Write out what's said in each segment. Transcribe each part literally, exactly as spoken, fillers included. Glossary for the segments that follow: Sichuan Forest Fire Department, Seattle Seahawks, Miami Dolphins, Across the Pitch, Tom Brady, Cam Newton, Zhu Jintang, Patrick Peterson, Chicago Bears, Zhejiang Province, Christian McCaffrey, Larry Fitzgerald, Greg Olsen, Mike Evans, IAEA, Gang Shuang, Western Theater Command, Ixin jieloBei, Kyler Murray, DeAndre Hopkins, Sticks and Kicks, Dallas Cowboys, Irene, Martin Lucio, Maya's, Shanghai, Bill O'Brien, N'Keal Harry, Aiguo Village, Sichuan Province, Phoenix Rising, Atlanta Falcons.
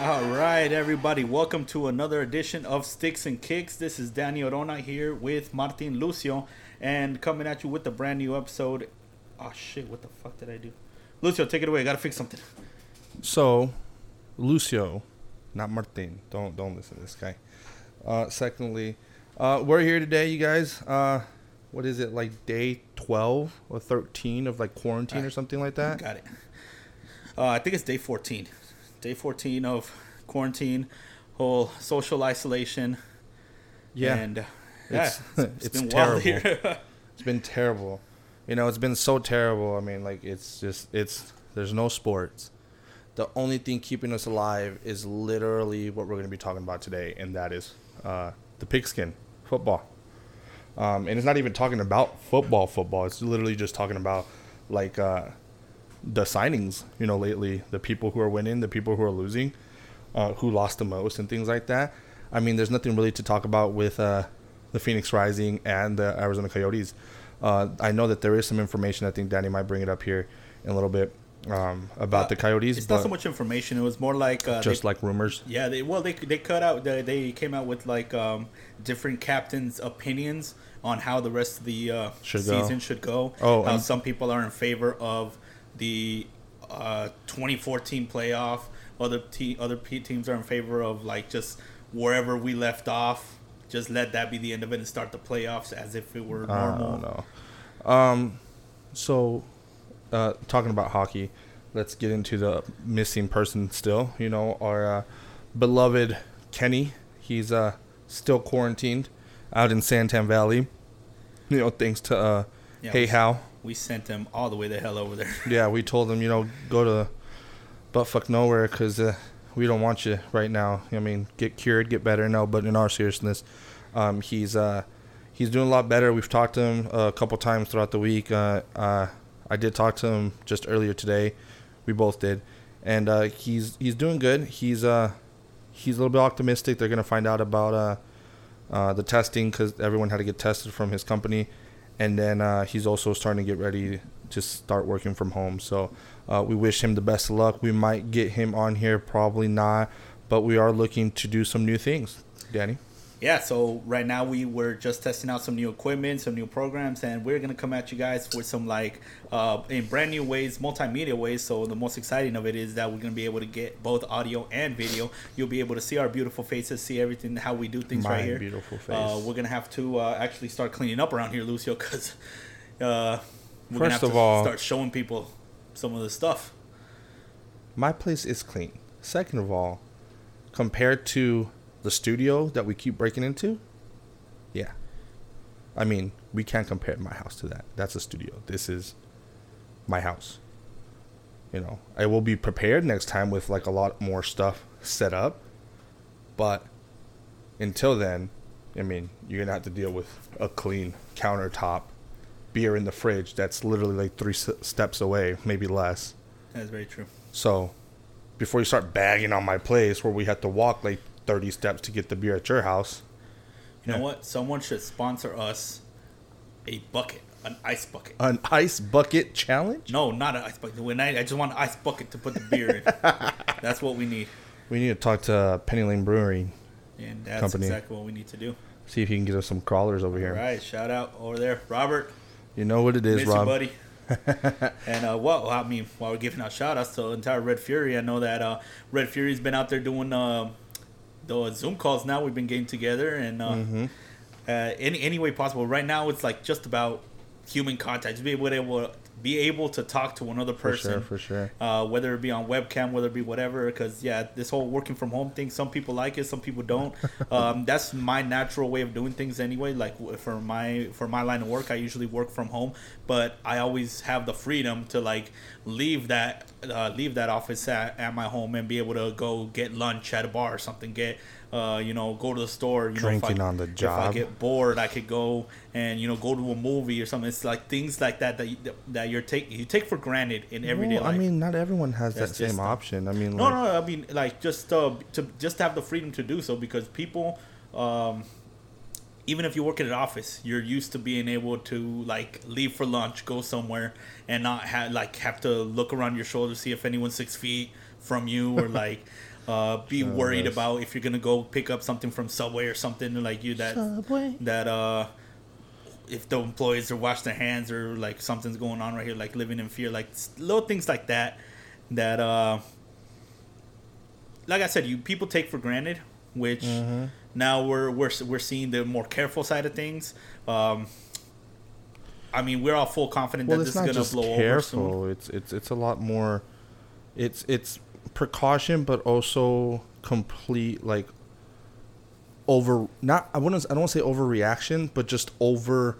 All right, everybody. Welcome to another edition of Sticks and Kicks. This is Daniel Arona here with Martin Lucio, and coming at you with a brand new episode. Oh, shit. What the fuck did I do? Lucio, take it away. I got to fix something. So, Lucio, not Martin. Don't don't listen to this guy. Uh, secondly, uh, we're here today, you guys. Uh, what is it, like day twelve or thirteen of like quarantine right. or something like that? Got it. Uh, I think it's day fourteen. Day fourteen of quarantine, whole social isolation. Yeah. And uh, it's, yeah, it's, it's been terrible. Wild here. It's been terrible. You know, it's been so terrible. I mean, like, it's just, it's, there's no sports. The only thing keeping us alive is literally what we're going to be talking about today, and that is uh, the pigskin, football. Um, and it's not even talking about football, football. It's literally just talking about, like, uh, the signings, you know, lately, the people who are winning, the people who are losing, uh, who lost the most and things like that. I mean, there's nothing really to talk about with uh, the Phoenix Rising and the Arizona Coyotes. Uh, I know that there is some information. I think Danny might bring it up here in a little bit um, about uh, the Coyotes. It's but not so much information. It was more like uh, just they, like rumors. Yeah. They, well, they they cut out. They, they came out with like um, different captains' opinions on how the rest of the uh, should season go. should go. Oh, how some people are in favor of the uh, twenty fourteen playoff. Other te- other P teams are in favor of like just wherever we left off. Just let that be the end of it and start the playoffs as if it were normal. I don't know. Um, so, uh, talking about hockey, let's get into the missing person still. You know, our uh, beloved Kenny. He's uh, still quarantined out in Santan Valley. You know, thanks to uh, yeah, Hey How. We sent them all the way the hell over there. Yeah, we told them, you know, go to buttfuck nowhere because uh, we don't want you right now. I mean, get cured, get better. No, but in our seriousness, um, he's uh, he's doing a lot better. We've talked to him a couple times throughout the week. Uh, uh, I did talk to him just earlier today. We both did, and uh, he's he's doing good. He's uh, he's a little bit optimistic. They're gonna find out about uh, uh, the testing because everyone had to get tested from his company. And then uh, he's also starting to get ready to start working from home. So uh, we wish him the best of luck. We might get him on here, probably not. But we are looking to do some new things. Danny? Yeah, so right now we were just testing out some new equipment, some new programs. And we're going to come at you guys with some, like, uh, in brand new ways, multimedia ways. So the most exciting of it is that we're going to be able to get both audio and video. You'll be able to see our beautiful faces, see everything, how we do things. My right here. Beautiful face. Uh, we're going to have to uh, actually start cleaning up around here, Lucio, because uh, we're going to have to all, start showing people some of the stuff. My place is clean. Second of all, compared to the studio that we keep breaking into, yeah. I mean, we can't compare my house to that. That's a studio. This is my house. You know, I will be prepared next time with like a lot more stuff set up. But until then, I mean, you're going to have to deal with a clean countertop, beer in the fridge that's literally like three s- steps away, maybe less. That's very true. So before you start bagging on my place where we have to walk like thirty steps to get the beer at your house. You know yeah. what? Someone should sponsor us a bucket, an ice bucket. An ice bucket challenge? No, not an ice bucket. When I, I just want an ice bucket to put the beer in. That's what we need. We need to talk to Penny Lane Brewery and that's Company. Exactly what we need to do. See if you can get us some crawlers over All here. All right, shout out over there. Robert. You know what it is, Rob. You, buddy. and uh, well, I mean, while we're giving out shout outs to the entire Red Fury, I know that uh, Red Fury's been out there doing Uh, the Zoom calls now. We've been getting together and uh, mm-hmm. uh, any any way possible. Right now, it's like just about human contact. Just be able to be able to talk to another person, for sure, for sure. Uh, whether it be on webcam, whether it be whatever. Because yeah, this whole working from home thing. Some people like it, some people don't. um, that's my natural way of doing things anyway. Like for my for my line of work, I usually work from home, but I always have the freedom to like leave that. Uh, leave that office at, at my home and be able to go get lunch at a bar or something. Get, uh, you know, go to the store. You Drinking know, I, on the job. If I get bored, I could go and you know go to a movie or something. It's like things like that that you, that you're take you take for granted in everyday well, life. I mean, not everyone has That's that same the, option. I mean, no, like, no, I mean, like just uh, to just have the freedom to do so because people, um, even if you work in an office, you're used to being able to like leave for lunch, go somewhere, and not have like have to look around your shoulder, see if anyone's six feet from you, or like uh, be oh, worried nice. about if you're gonna go pick up something from Subway or something like you that Subway. that uh, if the employees are wash their hands or like something's going on right here, like living in fear, like little things like that. That uh, like I said, you people take for granted, which mm-hmm. now we're we're we're seeing the more careful side of things. Um, I mean, we're all full confident well, that this is going to blow careful. over soon. It's it's it's a lot more. It's it's precaution, but also complete like over. Not I wouldn't. I don't want to say overreaction, but just over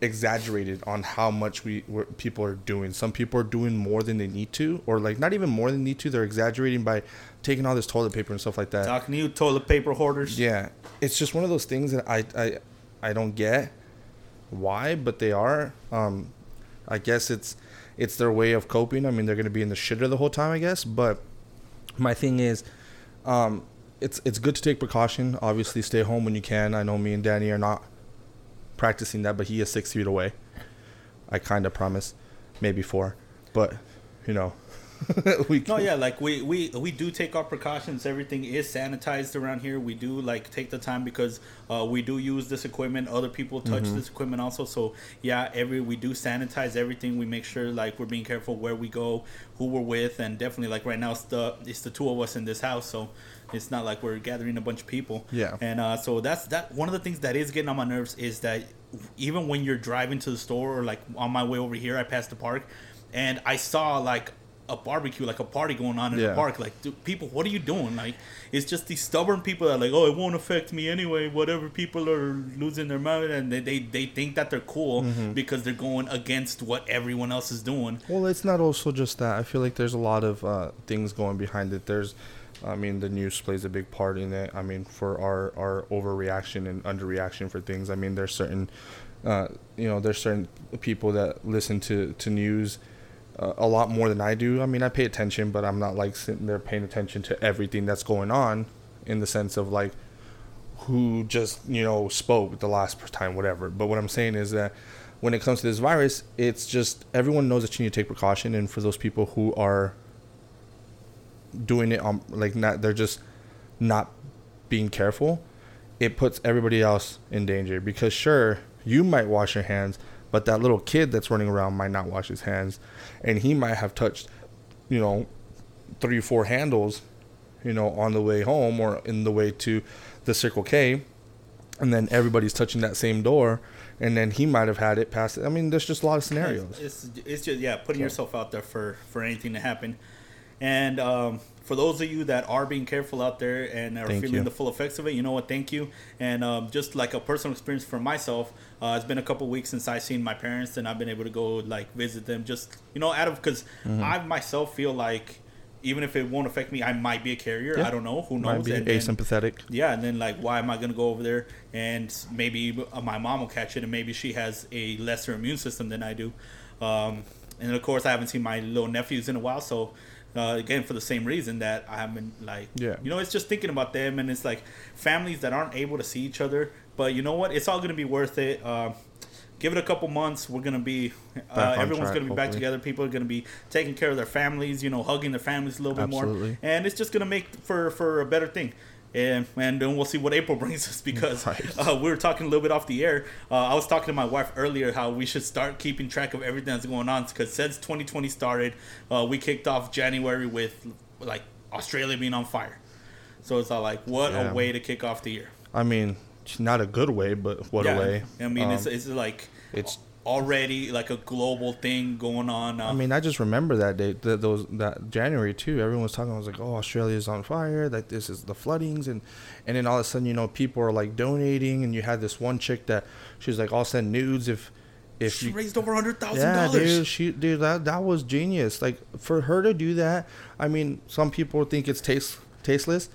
exaggerated on how much we we're, people are doing. Some people are doing more than they need to, or like not even more than they need to. They're exaggerating by taking all this toilet paper and stuff like that. Talking to you, toilet paper hoarders. Yeah, it's just one of those things that I I, I don't get. Why, but they are. Um, I guess it's it's their way of coping. I mean, they're going to be in the shitter the whole time, I guess. But my thing is, um, it's it's good to take precaution. Obviously, stay home when you can. I know me and Danny are not practicing that, but he is six feet away. I kind of promise, maybe four, but you know, we. Can. No, yeah, like we, we we do take our precautions. Everything is sanitized around here. We do like take the time because uh, we do use this equipment. Other people touch mm-hmm. this equipment also. So yeah, every we do sanitize everything. We make sure like we're being careful where we go, who we're with, and definitely like right now it's the it's the two of us in this house. So it's not like we're gathering a bunch of people. Yeah. And uh, so that's that. One of the things that is getting on my nerves is that even when you're driving to the store or like on my way over here, I passed the park, and I saw like. a barbecue, like a party going on in yeah. the park. Like, dude, people, what are you doing? Like, it's just these stubborn people that are like, oh, it won't affect me anyway. Whatever, people are losing their mind. And they, they, they think that they're cool mm-hmm. because they're going against what everyone else is doing. Well, it's not also just that. I feel like there's a lot of uh, things going behind it. There's, I mean, the news plays a big part in it. I mean, for our, our overreaction and underreaction for things. I mean, there's certain, uh, you know, there's certain people that listen to, to news a lot more than I do. I mean, I pay attention, but I'm not like sitting there paying attention to everything that's going on in the sense of like who just, you know, spoke the last time, whatever. But what I'm saying is that when it comes to this virus, it's just everyone knows that you need to take precaution. And for those people who are doing it on like not, they're just not being careful. It puts everybody else in danger because sure, you might wash your hands, but that little kid that's running around might not wash his hands. And he might have touched, you know, three or four handles, you know, on the way home or in the way to the Circle K. And then everybody's touching that same door. And then he might have had it past. I mean, there's just a lot of scenarios. It's, it's, it's just, yeah, putting so. yourself out there for, for anything to happen. And um, for those of you that are being careful out there and are thank feeling you. the full effects of it, you know what? Thank you. And um, just like a personal experience for myself, uh, it's been a couple weeks since I've seen my parents and I've been able to go like visit them. Just, you know, out of because mm-hmm. I myself feel like even if it won't affect me, I might be a carrier. Yeah. I don't know. Who knows? Might be and asymptomatic. Then, yeah. And then like, why am I going to go over there? And maybe my mom will catch it and maybe she has a lesser immune system than I do. Um, and of course, I haven't seen my little nephews in a while. So. Uh, again, for the same reason that I haven't, like, yeah. you know, it's just thinking about them. And it's like families that aren't able to see each other. But you know what? It's all going to be worth it. Uh, give it a couple months. We're going to be, uh, everyone's going to be hopefully. back together. People are going to be taking care of their families, you know, hugging their families a little bit Absolutely. more. And it's just going to make for, for a better thing. And, and then we'll see what April brings us because right. uh, we were talking a little bit off the air. Uh, I was talking to my wife earlier how we should start keeping track of everything that's going on because since twenty twenty started, uh, we kicked off January with like Australia being on fire. So it's all like, what yeah. a way to kick off the year. I mean, not a good way, but what yeah. a way. I mean, um, it's, it's like it's already like a global thing going on. Uh, I mean, I just remember that day, that those that January too. Everyone was talking. I was like, "Oh, Australia's on fire! That this is the floodings," and and then all of a sudden, you know, people are like donating, and you had this one chick that she was like, "I'll send nudes if if she you, raised over a hundred thousand yeah, dollars." Dude, she dude, that that was genius. Like for her to do that. I mean, some people think it's taste tasteless.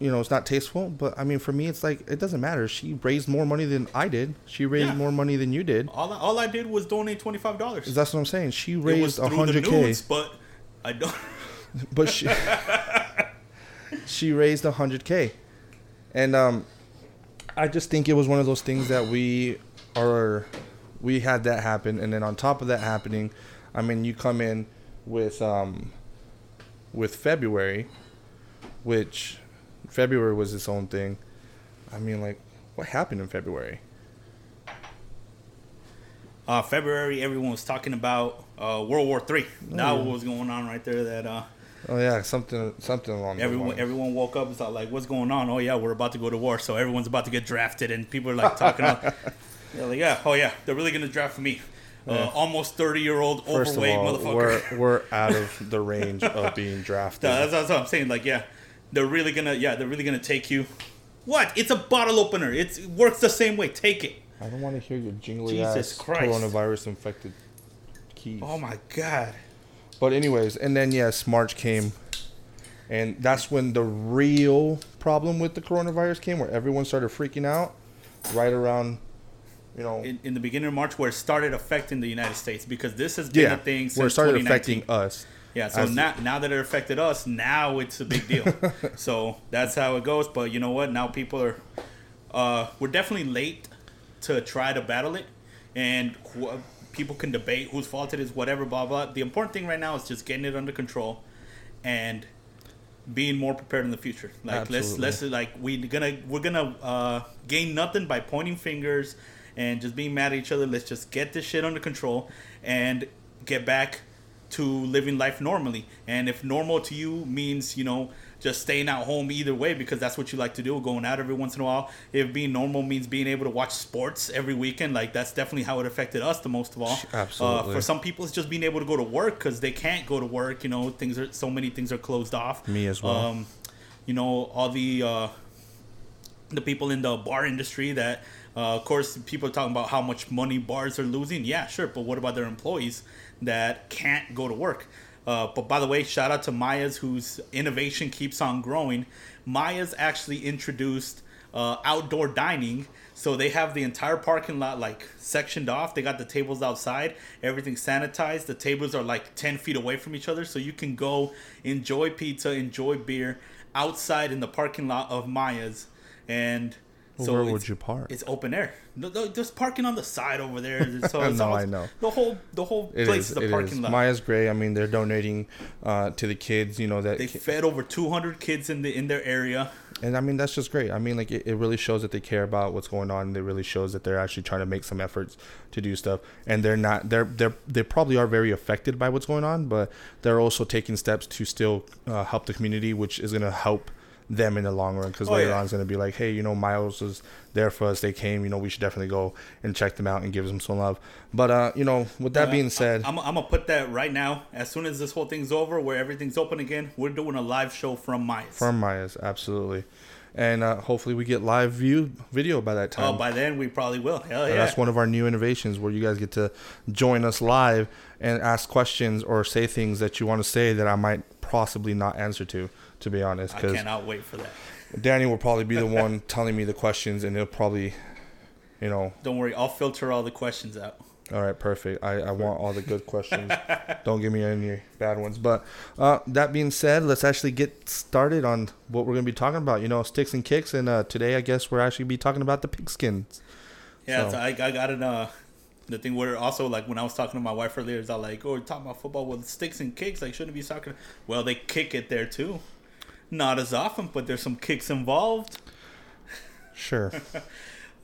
You know, it's not tasteful, but I mean, for me, it's like, it doesn't matter. She raised more money than I did. She raised yeah. more money than you did. All I, all I did was donate twenty-five dollars. That's what I'm saying. She raised one hundred K. Nudes, but I don't. But she, she raised one hundred K. And um, I just think it was one of those things that we are, we had that happen. And then on top of that happening, I mean, you come in with, um, with February which February was its own thing. I mean, like, what happened in February? Uh, February, everyone was talking about uh, World War Three. Oh, now yeah. What was going on right there? That uh, oh yeah, something something along. Everyone those everyone woke up and thought like, what's going on? Oh yeah, we're about to go to war. So everyone's about to get drafted, and people are like talking up. Yeah, like yeah, oh yeah, they're really gonna draft me. Uh, yeah. Almost thirty-year-old overweight all, motherfucker. We're we're out of the range of being drafted. No, that's, that's what I'm saying. Like yeah, they're really gonna yeah they're really gonna take you. What? It's a bottle opener. It's, it works the same way. Take it. I don't want to hear your jingly ass coronavirus infected keys. Oh my god! But anyways, and then yes, March came, and that's when the real problem with the coronavirus came, where everyone started freaking out. Right around, you know, in, in the beginning of March, where it started affecting the United States, because this has been yeah, a thing since where it started affecting us. Yeah, so now, now that it affected us, now it's a big deal. So that's how it goes. But you know what? Now people are, uh, we're definitely late to try to battle it, and wh- people can debate whose fault it is, whatever, blah, blah. The important thing right now is just getting it under control and being more prepared in the future. Like, Absolutely. let's, let's, like, we're gonna, we're gonna uh, gain nothing by pointing fingers and just being mad at each other. Let's just get this shit under control and get back to living life normally. And if normal to you means, you know, just staying out home either way, because that's what you like to do, going out every once in a while. If being normal means being able to watch sports every weekend, like, that's definitely how it affected us the most of all. Absolutely. Uh, for some people, it's just being able to go to work because they can't go to work. You know, things are, so many things are closed off. Me as well. Um, you know, all the uh, the people in the bar industry that, uh, of course, people are talking about how much money bars are losing. Yeah, sure, but what about their employees that can't go to work? Uh, but by the way, shout out to Maya's, whose innovation keeps on growing. Maya's actually introduced uh, outdoor dining. So they have the entire parking lot like sectioned off. They got the tables outside. Everything's sanitized. The tables are like ten feet away from each other. So you can go enjoy pizza, enjoy beer outside in the parking lot of Maya's. And well, so where would you park? It's open air. No, no, there's parking on the side over there. So it's no, almost, I know. The whole the whole it place is, is a parking is. lot. Maya's great. I mean, they're donating uh, to the kids. You know that they ki- fed over two hundred kids in the in their area. And I mean, that's just great. I mean, like it, it really shows that they care about what's going on. It really shows that they're actually trying to make some efforts to do stuff. And they're not. They're they're they probably are very affected by what's going on, but they're also taking steps to still uh, help the community, which is going to help them in the long run, because oh, later yeah. on it's going to be like, hey, you know, Miles was there for us, they came, you know, we should definitely go and check them out and give them some love. But uh you know, with that yeah, being said, I'm, I'm gonna put that right now, as soon as this whole thing's over, where everything's open again, we're doing a live show from Maya's from Maya's absolutely. And uh, hopefully we get live view video by that time. Oh, by then we probably will. Hell yeah. That's one of our new innovations, where you guys get to join us live and ask questions or say things that you want to say that I might possibly not answer to, to be honest. I cannot wait for that. Danny will probably be the one telling me the questions, and he'll probably, you know. Don't worry. I'll filter all the questions out. All right, perfect. I, I want all the good questions. Don't give me any bad ones. But uh, that being said, let's actually get started on what we're going to be talking about. You know, sticks and kicks. And uh, today, I guess, we're actually be talking about the pigskins. Yeah, so. So I, I got an, uh, the thing where also, like, when I was talking to my wife earlier, it's all like, oh, we're talking about football with sticks and kicks. Like, shouldn't it be soccer? Well, they kick it there, too. Not as often, but there's some kicks involved. Sure.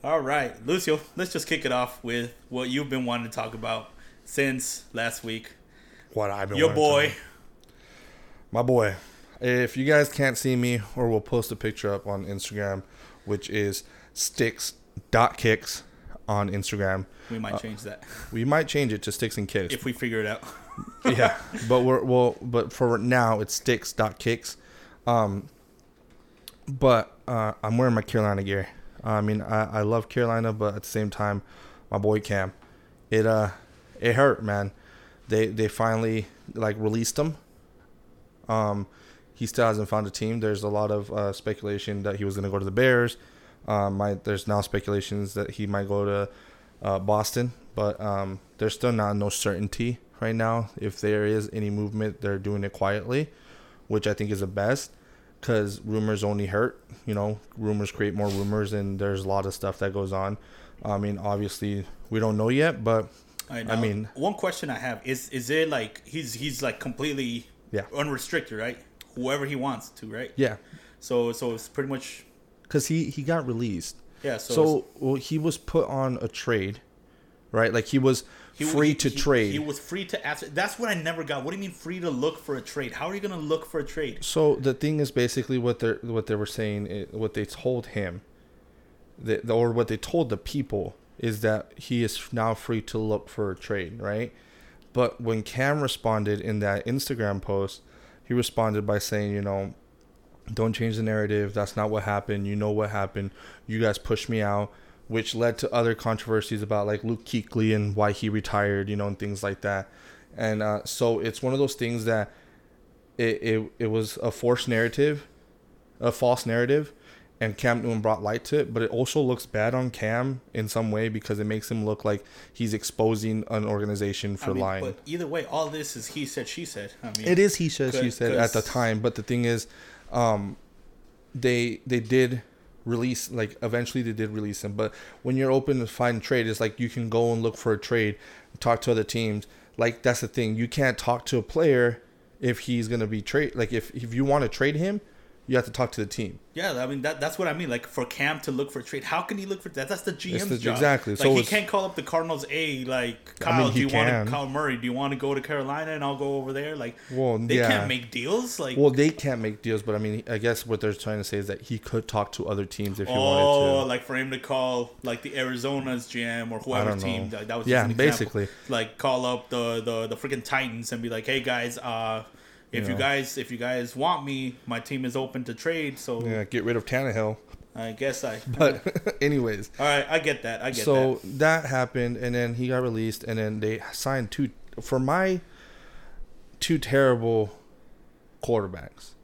All right, Lucio, let's just kick it off with what you've been wanting to talk about since last week. What I've been Your boy. To My boy. If you guys can't see me, or we'll post a picture up on Instagram, which is sticks dot kicks on Instagram. We might uh, change that. We might change it to sticks and kicks. If we figure it out. Yeah, but we're well, but for now, it's sticks dot kicks. Um, but uh, I'm wearing my Carolina gear. I mean, I, I love Carolina, but at the same time, my boy Cam, it uh, it hurt, man. They they finally like released him. Um, he still hasn't found a team. There's a lot of uh, speculation that he was going to go to the Bears. Um, my, there's now speculations that he might go to uh, Boston, but um, there's still not no certainty right now. If there is any movement, they're doing it quietly, which I think is the best. Because rumors only hurt, you know, rumors create more rumors, and there's a lot of stuff that goes on. I mean, obviously, we don't know yet, but I, I mean. One question I have is, is it like he's he's like completely yeah. unrestricted, right? whoever he wants to, right? Yeah. So so it's pretty much because he, he got released. Yeah. So, so well, he was put on a trade, right? Like he was he, free he, to he, trade. He was free to ask. That's what I never got. What do you mean free to look for a trade? How are you going to look for a trade? So the thing is basically what they what they were saying, what they told him, that or what they told the people is that he is now free to look for a trade, right? But when Cam responded in that Instagram post, he responded by saying, you know, don't change the narrative. That's not what happened. You know what happened. You guys pushed me out, which led to other controversies about like Luke Kuechly and why he retired, you know, and things like that. And uh, so it's one of those things that it, it it was a forced narrative, a false narrative, and Cam Newton brought light to it. But it also looks bad on Cam in some way because it makes him look like he's exposing an organization for I mean, lying. But either way, all this is he said, she said. I mean, it is he said, she said at the time. But the thing is, Um, they they did release, like eventually they did release him. But when you're open to find trade, it's like you can go and look for a trade, talk to other teams. Like that's the thing, you can't talk to a player if he's gonna be trade. Like if, if you want to trade him, you have to talk to the team. Yeah, I mean that that's what I mean. Like for Cam to look for a trade, how can he look for that? That's the G M's the, job. Exactly. Like so he can't call up the Cardinals. A like Kyle, I mean, do you can. want to, Kyle Murray? Do you want to go to Carolina and I'll go over there? Like, well, they yeah. can't make deals. Like, well, they can't make deals. But I mean, I guess what they're trying to say is that he could talk to other teams if he oh, wanted to. Oh, like for him to call like the Arizona's G M or whoever team that, that was. Yeah, just an basically. Like call up the the the freaking Titans and be like, hey guys, uh. If you, know. you guys, if you guys want me, my team is open to trade. So yeah, get rid of Tannehill. I guess I. But anyways, all right, I get that. I get so that. So that happened, and then he got released, and then they signed two for my two terrible quarterbacks.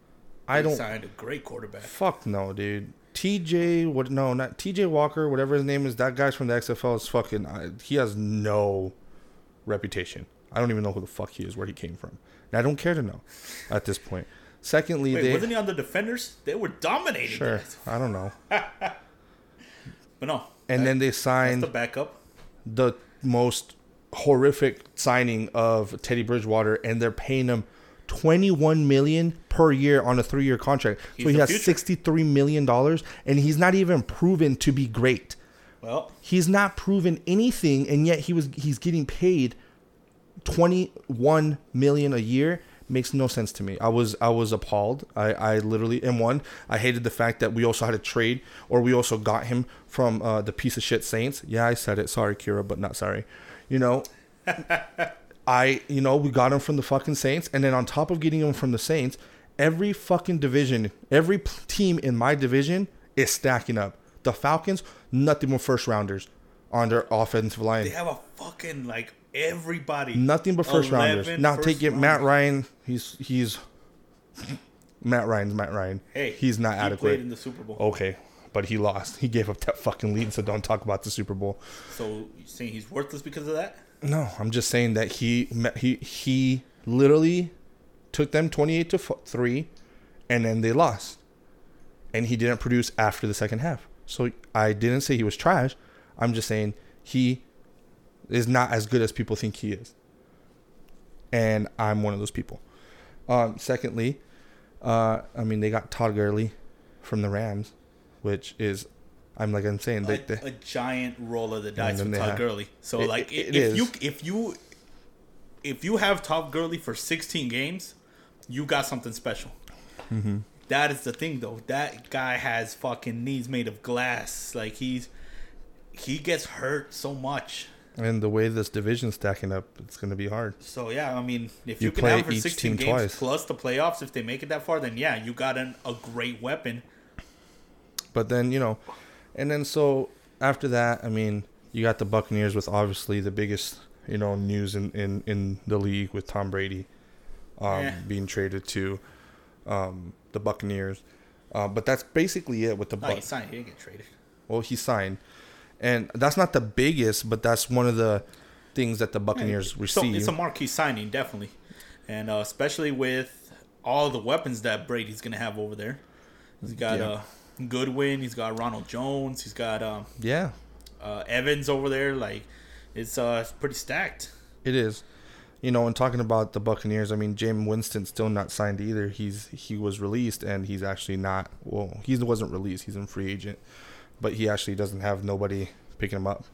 They I don't signed a great quarterback. Fuck no, dude. T J, what? No, not T J Walker. Whatever his name is, that guy's from the X F L. Is fucking. He has no reputation. I don't even know who the fuck he is, where he came from. And I don't care to know at this point. Secondly, Wait, they... wasn't he on the Defenders? They were dominating. Sure, guys. I don't know. But no. And that, then they signed... That's the backup. The most horrific signing of Teddy Bridgewater, and they're paying him twenty-one million dollars per year on a three-year contract. He's so he has future. sixty-three million dollars, and he's not even proven to be great. Well... He's not proven anything, and yet he was he's getting paid... twenty-one million a year. Makes no sense to me. I was I was appalled. I, I literally and one I hated the fact that we also had a trade or we also got him from uh, the piece of shit Saints. Yeah, I said it. Sorry, Kira, but not sorry. You know, I you know we got him from the fucking Saints, and then on top of getting him from the Saints, every fucking division, every team in my division is stacking up. The Falcons, nothing but first rounders on their offensive line. They have a fucking like. Everybody, nothing but first rounders. Now take it, Matt Ryan. He's he's Matt Ryan's Matt Ryan. Hey, he's not adequate. He played in the Super Bowl. Okay, but he lost. He gave up that fucking lead. So don't talk about the Super Bowl. So you're saying he's worthless because of that? No, I'm just saying that he he he literally took them twenty-eight to three, and then they lost, and he didn't produce after the second half. So I didn't say he was trash. I'm just saying he. Is not as good as people think he is. And I'm one of those people. Um, secondly, uh, I mean, they got Todd Gurley from the Rams, which is, I'm like I'm saying. They, a, they, a giant roll of the dice with Todd have, Gurley. So, it, like, it, it if is. you if you, if you have Todd Gurley for sixteen games, you got something special. Mm-hmm. That is the thing, though. That guy has fucking knees made of glass. Like, he's he gets hurt so much. And the way this division's stacking up, it's going to be hard. So, yeah, I mean, if you, you can have for sixteen games twice. Plus the playoffs, if they make it that far, then, yeah, you got an, a great weapon. But then, you know, and then so after that, I mean, you got the Buccaneers with obviously the biggest, you know, news in, in, in the league with Tom Brady um, yeah. being traded to um, the Buccaneers. Uh, but that's basically it with the Bucs. No, he signed. He didn't get traded. Well, he signed. And that's not the biggest, but that's one of the things that the Buccaneers yeah, receive. So it's a marquee signing, definitely. And uh, especially with all the weapons that Brady's going to have over there. He's got yeah. uh, Goodwin. He's got Ronald Jones. He's got um, yeah. uh, Evans over there. Like, it's uh, pretty stacked. It is. you know, and talking about the Buccaneers, I mean, Jameis Winston's still not signed either. He's he was released, and he's actually not. Well, he wasn't released. He's a free agent, but he actually doesn't have nobody picking him up.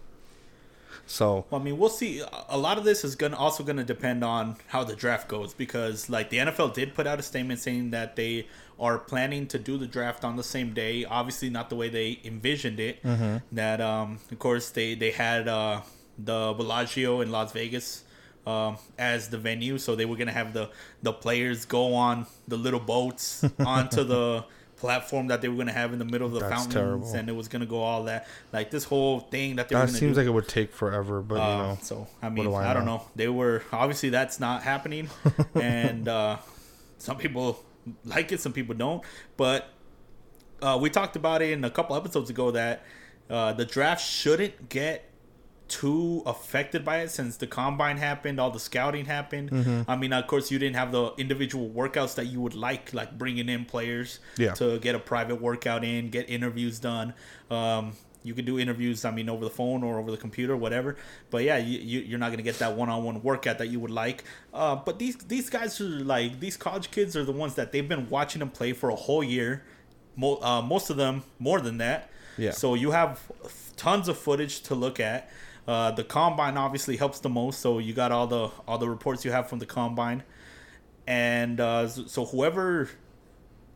So, well, I mean, we'll see. A lot of this is gonna also going to depend on how the draft goes, because, like, the N F L did put out a statement saying that they are planning to do the draft on the same day. Obviously, not the way they envisioned it. Mm-hmm. That, um, of course, they they had uh, the Bellagio in Las Vegas um, as the venue, so they were going to have the the players go on the little boats onto the platform that they were going to have in the middle of the That's fountains, terrible. And it was going to go all that, like, this whole thing that they that were seems do. Like it would take forever, but uh, you know, so I mean, do I, I don't know? know. They were obviously that's not happening, and uh, some people like it, some people don't. But uh, we talked about it in a couple episodes ago that uh, the draft shouldn't get too affected by it, since the combine happened, all the scouting happened. Mm-hmm. I mean, of course, you didn't have the individual workouts that you would like, like bringing in players yeah. to get a private workout in, get interviews done. Um, you could do interviews, I mean, over the phone or over the computer, whatever. But yeah, you, you, you're not going to get that one-on-one workout that you would like. Uh, but these these guys are like, these college kids are the ones that they've been watching them play for a whole year. Mo- uh, most of them more than that. Yeah. So you have tons of footage to look at. Uh, the combine obviously helps the most, so you got all the all the reports you have from the combine, and uh, so whoever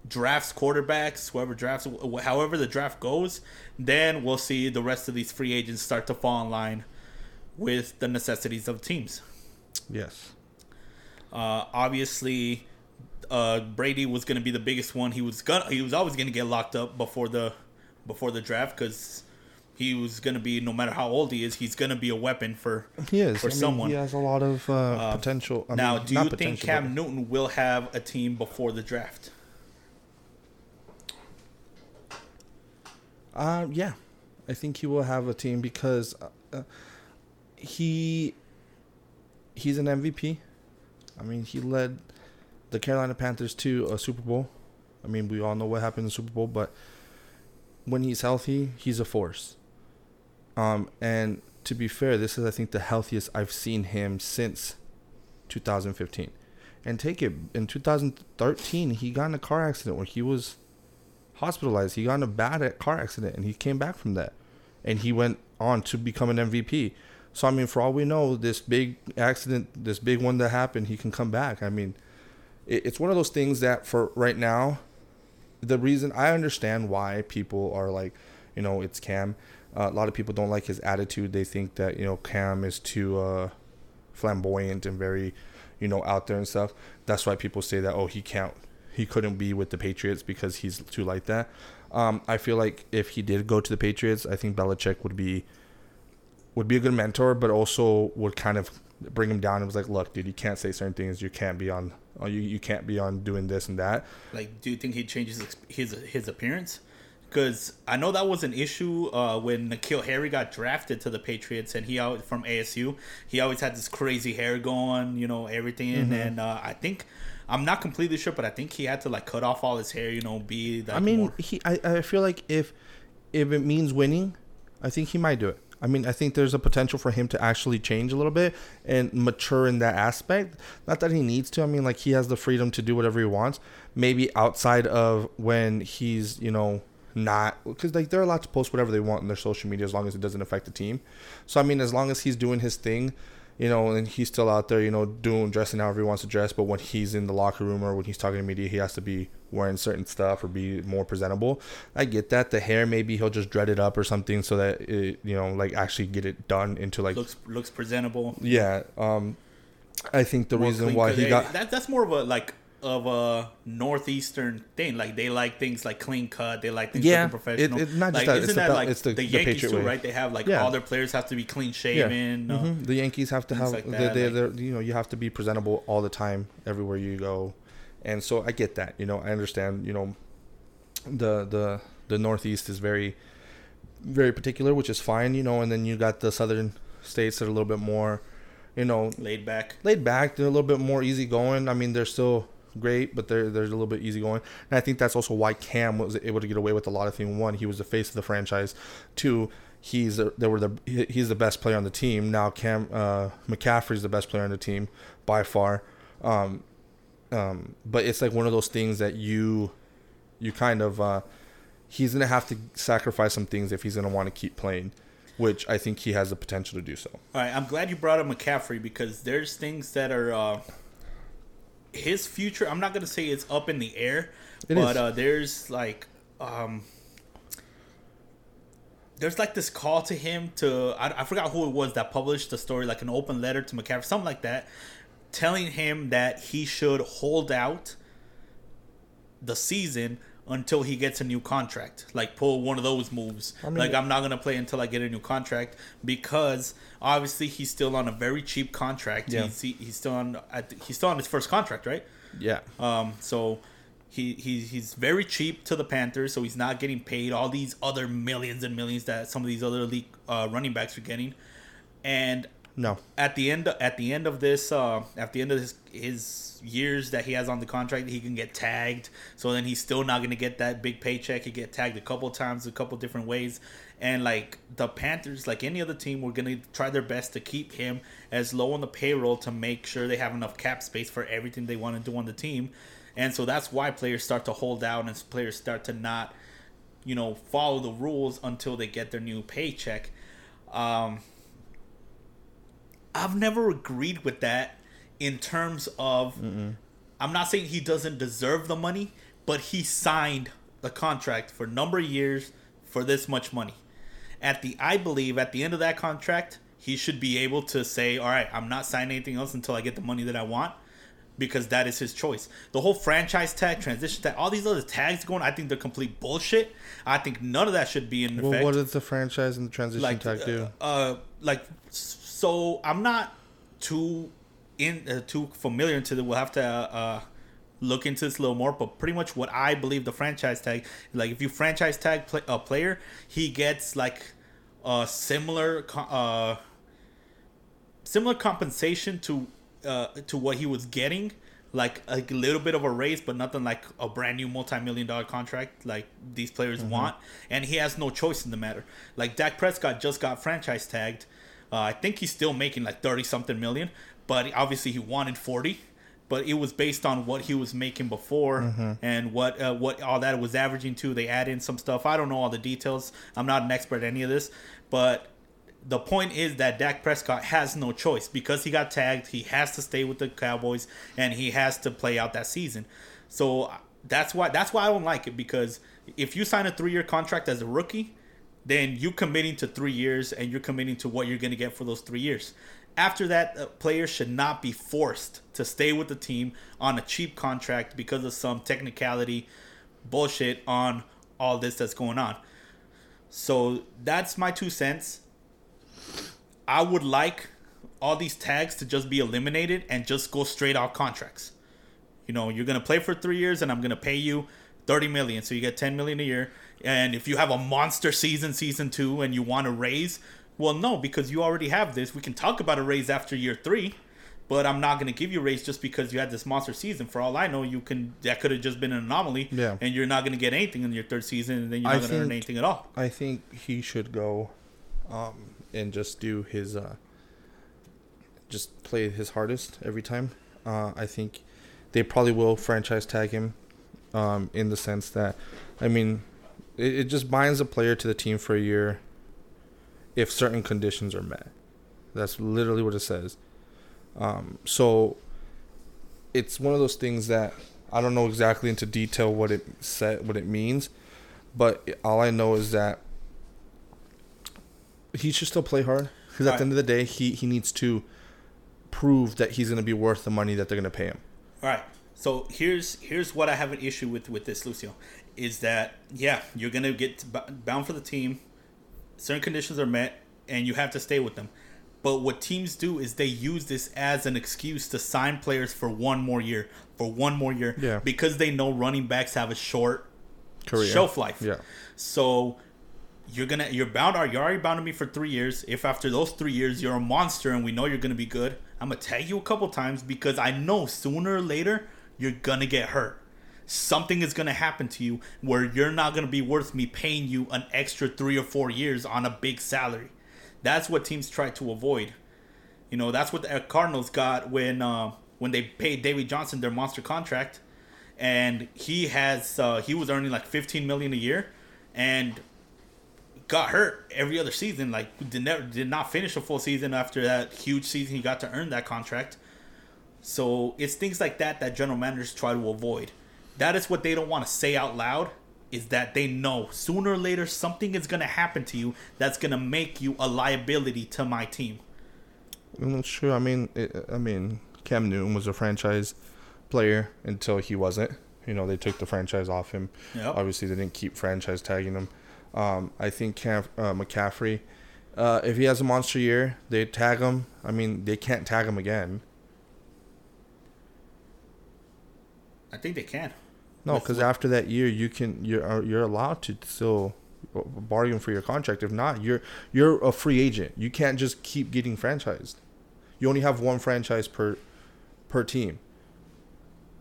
drafts quarterbacks, whoever drafts, however the draft goes, then we'll see the rest of these free agents start to fall in line with the necessities of teams. Yes. Uh, obviously, uh, Brady was going to be the biggest one. He was gonna he was always going to get locked up before the before the draft, because he was going to be, no matter how old he is, he's going to be a weapon for, he is. for I mean, someone. He has a lot of uh, uh, potential. I now, mean, do you think Cam Newton will have a team before the draft? Uh, yeah. I think he will have a team, because uh, he he's an M V P. I mean, he led the Carolina Panthers to a Super Bowl. I mean, we all know what happened in the Super Bowl, but when he's healthy, he's a force. Um, and to be fair, this is, I think, the healthiest I've seen him since two thousand fifteen. And take it, in two thousand thirteen, he got in a car accident where he was hospitalized. He got in a bad car accident, and he came back from that. And he went on to become an M V P. So, I mean, for all we know, this big accident, this big one that happened, he can come back. I mean, it's one of those things that for right now, the reason I understand why people are like, you know, it's Cam. Uh, a lot of people don't like his attitude. They think that, you know, Cam is too uh, flamboyant and very, you know, out there and stuff. That's why people say that, oh, he can't, he couldn't be with the Patriots because he's too like that. Um, I feel like if he did go to the Patriots, I think Belichick would be, would be a good mentor, but also would kind of bring him down. It was like, look, dude, you can't say certain things. You can't be on, you you can't be on doing this and that. Like, do you think he changes his his appearance? Because I know that was an issue uh, when N'Keal Harry got drafted to the Patriots, and he out from A S U, he always had this crazy hair going, you know, everything. Mm-hmm. And uh, I think, I'm not completely sure, but I think he had to like cut off all his hair, you know, be that. I mean, more. he. I, I feel like if if it means winning, I think he might do it. I mean, I think there's a potential for him to actually change a little bit and mature in that aspect. Not that he needs to. I mean, like, he has the freedom to do whatever he wants. Maybe outside of when he's, you know, not, because like they're allowed to post whatever they want on their social media as long as it doesn't affect the team. So I mean, as long as he's doing his thing, you know, and he's still out there, you know, doing dressing however he wants to dress, but when he's in the locker room or when he's talking to media, he has to be wearing certain stuff or be more presentable. I get that. The hair, maybe he'll just dread it up or something so that it, you know, like actually get it done into like looks looks presentable. Yeah. Um, I think the more reason why he got that, that's more of a like of a northeastern thing. Like they like things like clean cut. They like things yeah, like professional. It, it, not just like, that. Isn't it's that the, like it's the, the Yankees the too, right? They have like yeah. all their players have to be clean shaven. Yeah. Uh, mm-hmm. The Yankees have to have like they, they, like, you know, you have to be presentable all the time everywhere you go, and so I get that. You know, I understand. You know, the the the Northeast is very very particular, which is fine. You know, and then you got the southern states that are a little bit more, you know, laid back. Laid back. They're a little bit more easygoing. I mean, they're still great, but they're, they're a little bit easygoing, and I think that's also why Cam was able to get away with a lot of things. One, he was the face of the franchise. Two, he's the, they were the he's the best player on the team. Now Cam uh, McCaffrey's the best player on the team by far. Um, um, but it's like one of those things that you you kind of uh, he's gonna have to sacrifice some things if he's gonna want to keep playing, which I think he has the potential to do so. All right, I'm glad you brought up McCaffrey because there's things that are uh, his future. I'm not gonna say it's up in the air, it but is. Uh, there's like. Um, There's like this call to him to, I, I forgot who it was that published the story, like an open letter to McCaffrey, something like that, telling him that he should hold out the season until he gets a new contract. Like pull one of those moves. I mean, like I'm not going to play until I get a new contract because obviously he's still on a very cheap contract. Yeah. He's, he, he's still on, he's still on his first contract, right? Yeah. Um. So... He, he he's very cheap to the Panthers, so he's not getting paid all these other millions and millions that some of these other league uh, running backs are getting. And no, at the end at the end of this uh, at the end of his his years that he has on the contract, he can get tagged. So then he's still not going to get that big paycheck. He get tagged a couple times, a couple different ways. And like the Panthers, like any other team, we're going to try their best to keep him as low on the payroll to make sure they have enough cap space for everything they want to do on the team. And so that's why players start to hold out and players start to not, you know, follow the rules until they get their new paycheck. Um, I've never agreed with that in terms of, Mm-mm. I'm not saying he doesn't deserve the money, but he signed the contract for a number of years for this much money. At the, I believe at the end of that contract, he should be able to say, all right, I'm not signing anything else until I get the money that I want. Because that is his choice. The whole franchise tag, transition tag, all these other tags going, I think they're complete bullshit. I think none of that should be in effect. Well, what does the franchise and the transition like, tag do? Uh, uh, like, so I'm not too in uh, too familiar into it. We'll have to uh, look into this a little more. But pretty much what I believe the franchise tag, like if you franchise tag play, a player, he gets like a similar uh, similar compensation to. Uh, to what he was getting, like a little bit of a raise, but nothing like a brand new multi-million dollar contract like these players mm-hmm. want. And he has no choice in the matter. Like Dak Prescott just got franchise tagged. Uh, I think he's still making like thirty something million, but obviously he wanted forty, but it was based on what he was making before mm-hmm. and what, uh, what all that was averaging to. They add in some stuff. I don't know all the details. I'm not an expert at any of this, but the point is that Dak Prescott has no choice because he got tagged. He has to stay with the Cowboys and he has to play out that season. So that's why that's why I don't like it, because if you sign a three-year contract as a rookie, then you're committing to three years and you're committing to what you're going to get for those three years. After that, players should not be forced to stay with the team on a cheap contract because of some technicality bullshit on all this that's going on. So that's my two cents. I would like all these tags to just be eliminated and just go straight off contracts. You know, you're going to play for three years and I'm going to pay you thirty million dollars. So you get ten million dollars a year. And if you have a monster season, season two, and you want to raise, well, no, because you already have this. We can talk about a raise after year three, but I'm not going to give you a raise just because you had this monster season. For all I know, you can that could have just been an anomaly yeah. and you're not going to get anything in your third season and then you're not going to earn anything at all. I think he should go... Um, and just do his, uh, just play his hardest every time. Uh, I think they probably will franchise tag him um, in the sense that, I mean, it, it just binds a player to the team for a year if certain conditions are met. That's literally what it says. Um, so it's one of those things that I don't know exactly into detail what it said, what it means, but all I know is that he should still play hard because at right. the end of the day, he, he needs to prove that he's going to be worth the money that they're going to pay him. All right. So here's here's what I have an issue with with this, Lucio, is that, yeah, you're going to get bound for the team. Certain conditions are met, and you have to stay with them. But what teams do is they use this as an excuse to sign players for one more year, for one more year, yeah. because they know running backs have a short career shelf life. Yeah. So... You're gonna, you're bound. You're already bound to me for three years. If after those three years you're a monster and we know you're gonna be good, I'm gonna tag you a couple times because I know sooner or later you're gonna get hurt. something is going to happen to you where you're not going to be worth me paying you an extra three or four years on a big salary. That's what teams try to avoid. You know, that's what the Cardinals got when uh, when they paid David Johnson their monster contract, and he has uh, he was earning like fifteen million dollars a year, and got hurt every other season. Like did never did not finish a full season after that huge season he got to earn that contract. So it's things like that that general managers try to avoid. That is what they don't want to say out loud, is that they know sooner or later something is going to happen to you that's going to make you a liability to my team. Well, sure. I mean, it, I mean, Cam Newton was a franchise player until he wasn't. You know, they took the franchise off him. Yep. Obviously, they didn't keep franchise tagging him. Um, I think Cam, uh, McCaffrey, uh, if he has a monster year, they tag him. I mean, they can't tag him again. I think they can. No, because after that year, you can you're you're allowed to still bargain for your contract. If not, you're you're a free agent. You can't just keep getting franchised. You only have one franchise per per team.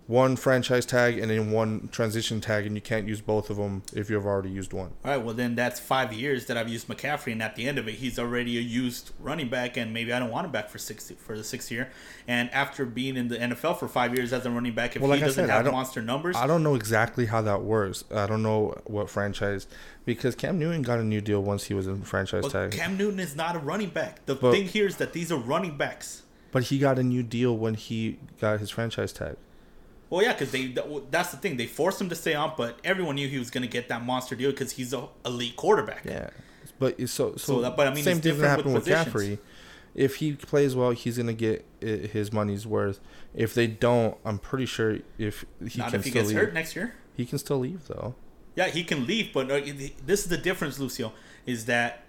One franchise tag and then one transition tag, and you can't use both of them if you've already used one. All right, well, then that's five years that I've used McCaffrey, and at the end of it, he's already a used running back, and maybe I don't want him back for six, for the sixth year. And after being in the N F L for five years as a running back, if well, like he doesn't said, have monster numbers... I don't know exactly how that works. I don't know what franchise... Because Cam Newton got a new deal once he was in franchise but tag. Cam Newton is not a running back. The but, thing here is that these are running backs. But he got a new deal when he got his franchise tag. Well, yeah, because they—that's the thing—they forced him to stay on, but everyone knew he was going to get that monster deal because he's an elite quarterback. Yeah, but so so. so that, but I mean, same thing happened with McCaffrey. If he plays well, he's going to get his money's worth. If they don't, I'm pretty sure if he not can if he still gets leave. hurt next year, he can still leave though. Yeah, he can leave, but this is the difference, Lucio, is that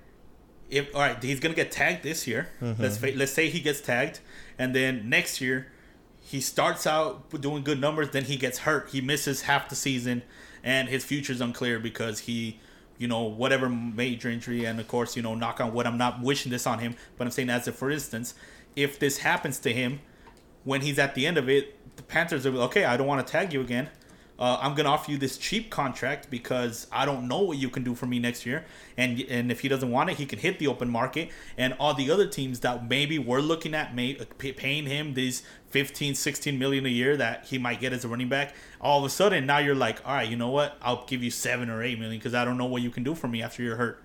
if all right, he's going to get tagged this year. Mm-hmm. Let's let's say he gets tagged, and then next year. He starts out doing good numbers, then he gets hurt. He misses half the season, and his future's unclear because he, you know, whatever major injury, and of course, you know, knock on wood, I'm not wishing this on him, but I'm saying as if, for instance, if this happens to him, when he's at the end of it, the Panthers are, okay, I don't want to tag you again. Uh, I'm going to offer you this cheap contract because I don't know what you can do for me next year. And and if he doesn't want it, he can hit the open market. And all the other teams that maybe we're looking at may, paying him these fifteen, sixteen million a year that he might get as a running back, all of a sudden now you're like, all right, you know what? I'll give you seven or eight million because I don't know what you can do for me after you're hurt.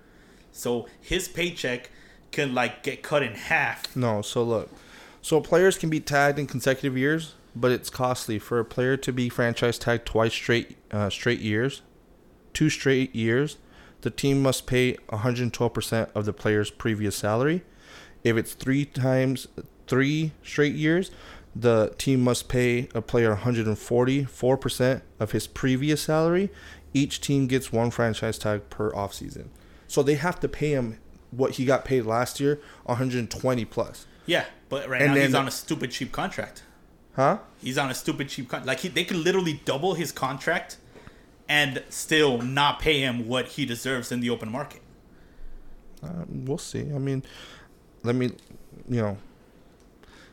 So his paycheck can like get cut in half. No, so look. So players can be tagged in consecutive years. But it's costly for a player to be franchise tagged twice straight, uh, straight years, two straight years. The team must pay one hundred twelve percent of the player's previous salary. If it's three times three straight years, the team must pay a player one hundred forty-four percent of his previous salary. Each team gets one franchise tag per offseason. So they have to pay him what he got paid last year, one hundred twenty plus. Yeah, but right and now then, he's on a stupid cheap contract. Huh? He's on a stupid cheap contract. Like, he, they could literally double his contract and still not pay him what he deserves in the open market. Uh, we'll see. I mean, let me, you know,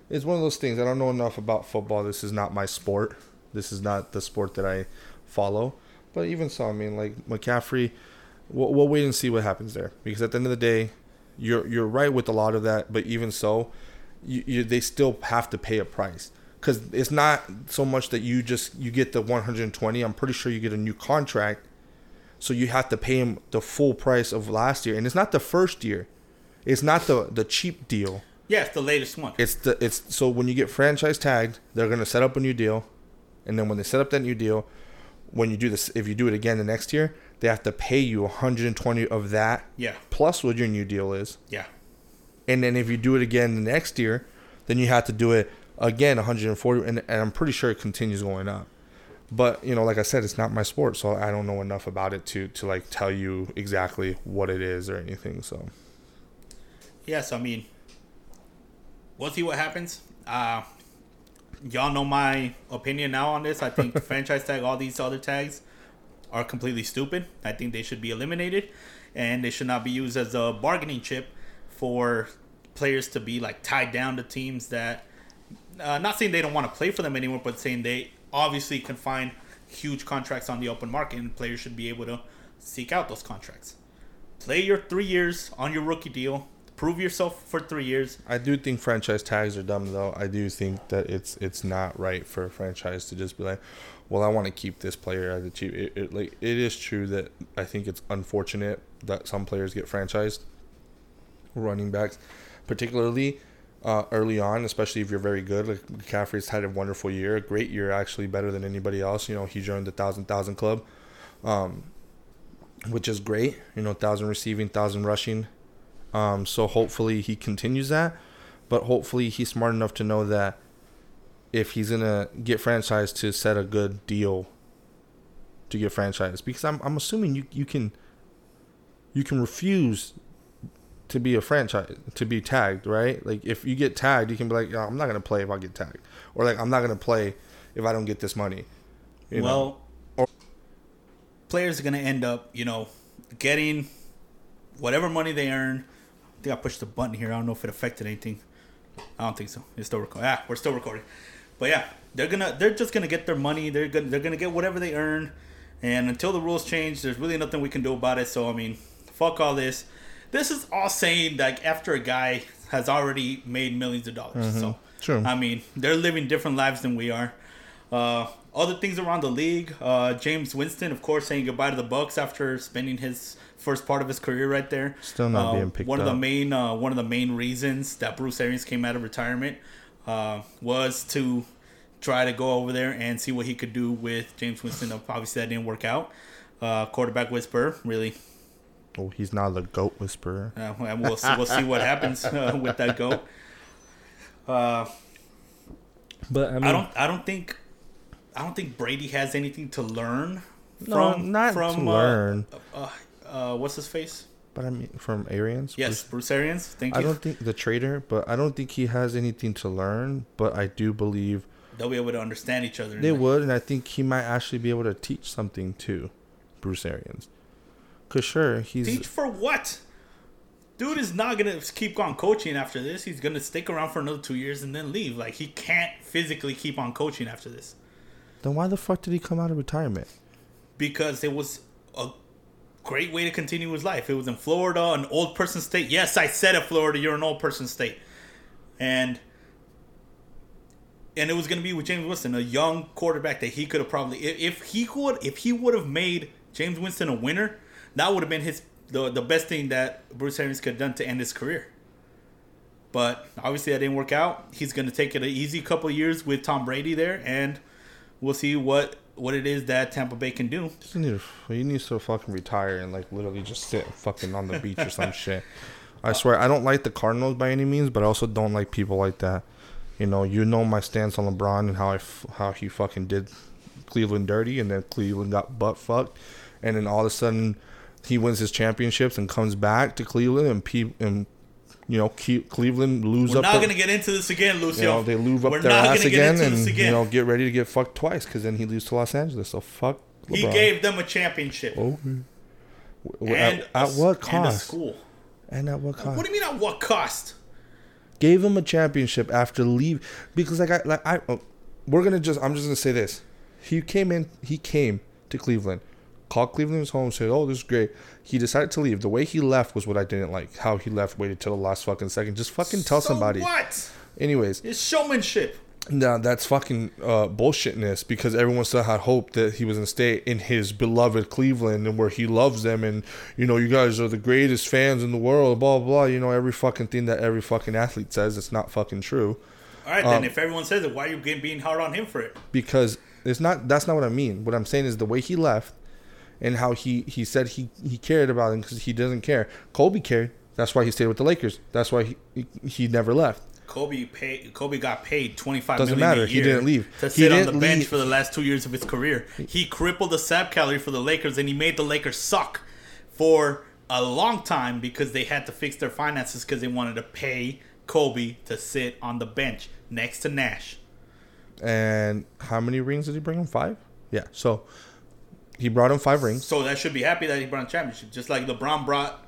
it's one of those things. I don't know enough about football. This is not my sport. This is not the sport that I follow. But even so, I mean, like, McCaffrey, we'll, we'll wait and see what happens there. Because at the end of the day, you're you're right with a lot of that. But even so, you, you they still have to pay a price. Because it's not so much that you just you get the one hundred twenty. I'm pretty sure you get a new contract. So you have to pay him the full price of last year. And it's not the first year. It's not the, the cheap deal. Yeah, it's the latest one. It's the it's so when you get franchise tagged, they're going to set up a new deal. And then when they set up that new deal, when you do this, if you do it again the next year, they have to pay you one hundred twenty of that. Yeah. Plus what your new deal is. Yeah. And then if you do it again the next year, then you have to do it. Again, one hundred forty, and, and I'm pretty sure it continues going up. But, you know, like I said, it's not my sport, so I don't know enough about it to, to like, tell you exactly what it is or anything, so. Yeah, so, I mean, we'll see what happens. Uh, y'all know my opinion now on this. I think the franchise tag, all these other tags are completely stupid. I think they should be eliminated, and they should not be used as a bargaining chip for players to be, like, tied down to teams that... Uh, not saying they don't want to play for them anymore, but saying they obviously can find huge contracts on the open market, and players should be able to seek out those contracts. Play your three years on your rookie deal. Prove yourself for three years. I do think franchise tags are dumb, though. I do think that it's it's not right for a franchise to just be like, well, I want to keep this player as a cheap. It, it, like, it is true that I think it's unfortunate that some players get franchised, running backs, particularly uh, early on, especially if you're very good. Like McCaffrey's had a wonderful year, a great year, actually, better than anybody else. You know, he joined the one thousand-thousand club, um, which is great. You know, one thousand receiving, one thousand rushing. Um, so hopefully he continues that, but hopefully he's smart enough to know that if he's going to get franchised, to set a good deal to get franchised, because I'm I'm assuming you, you can you can refuse to be a franchise, to be tagged, right? Like if you get tagged, you can be like, oh, I'm not going to play if I get tagged, or like I'm not going to play if I don't get this money. You well, know? Or- players are going to end up, you know, getting whatever money they earn. I think I pushed the button here. I don't know if it affected anything. I don't think so. It's still recording. Ah, we're still recording. But yeah, they're gonna, they're just gonna get their money. They're gonna, they're gonna get whatever they earn. And until the rules change, there's really nothing we can do about it. So I mean, fuck all this. This is all saying like after a guy has already made millions of dollars. Mm-hmm. So true. I mean, they're living different lives than we are. Uh, other things around the league. Uh, Jameis Winston, of course, saying goodbye to the Bucs after spending his first part of his career right there. Still not uh, being picked up. One of the main, uh, one of the main reasons that Bruce Arians came out of retirement uh, was to try to go over there and see what he could do with Jameis Winston. Obviously, that didn't work out. Uh, quarterback whisperer, really. Oh, he's not the goat whisperer. Uh, and we'll, see, we'll see what happens uh, with that goat. Uh, but I, mean, I don't. I don't think. I don't think Brady has anything to learn. No, from, not from, to uh, learn. Uh, uh, Uh, what's his face? But I mean, from Arians? Yes, Bruce, Bruce Arians. Thank you. I don't think the traitor, but I don't think he has anything to learn. But I do believe they'll be able to understand each other. They would, and I think he might actually be able to teach something to Bruce Arians. Cause sure, he's teach for what? Dude is not gonna keep on coaching after this. He's gonna stick around for another two years and then leave. Like he can't physically keep on coaching after this. Then why the fuck did he come out of retirement? Because it was a great way to continue his life. It was in Florida, an old person state. Yes, I said it, Florida. You're an old person state. And and it was going to be with Jameis Winston, a young quarterback that he could have probably, if he could, if he would have made Jameis Winston a winner, that would have been his the, the best thing that Bruce Arians could have done to end his career. But obviously that didn't work out. He's going to take it an easy couple of years with Tom Brady there, and we'll see what what it is that Tampa Bay can do. You need to, you need to fucking retire and like literally just sit fucking on the beach or some shit. I swear, I don't like the Cardinals by any means, but I also don't like people like that. You know, you know my stance on LeBron and how I f- how he fucking did Cleveland dirty, and then Cleveland got butt fucked, and then all of a sudden he wins his championships and comes back to Cleveland and pe- and. You know, Cleveland lose We're up. We're not going to get into this again, Lucio. You know, they lose up We're their ass again and, again. You know, get ready to get fucked twice because then he leaves to Los Angeles. So, fuck LeBron. He gave them a championship. Oh. At, a, at what cost? And a school. And at what cost? What do you mean at what cost? Gave him a championship after leave. Because, like, I... Like I oh, we're going to just... I'm just going to say this. He came in... He came to Cleveland. Called Cleveland's home, said, oh, this is great. He decided to leave. The way he left was what I didn't like. How he left, waited till the last fucking second. Just fucking tell so somebody. What? Anyways. It's showmanship. Nah, that's fucking uh, bullshitness, because everyone still had hope that he was going to stay in his beloved Cleveland and where he loves them. And, you know, you guys are the greatest fans in the world, blah, blah, blah. You know, every fucking thing that every fucking athlete says, it's not fucking true. All right, um, then if everyone says it, why are you being hard on him for it? Because it's not. That's not what I mean. What I'm saying is the way he left. And how he, he said he, he cared about him because he doesn't care. Kobe cared. That's why he stayed with the Lakers. That's why he he, he never left. Kobe paid. Kobe got paid twenty-five doesn't million matter. A year. He didn't leave. To sit on the leave. bench for the last two years of his career. He crippled the S A P calorie for the Lakers, and he made the Lakers suck for a long time because they had to fix their finances because they wanted to pay Kobe to sit on the bench next to Nash. And how many rings did he bring him? Five? Yeah. So... He brought him five rings. So that should be happy that he brought a championship. Just like LeBron brought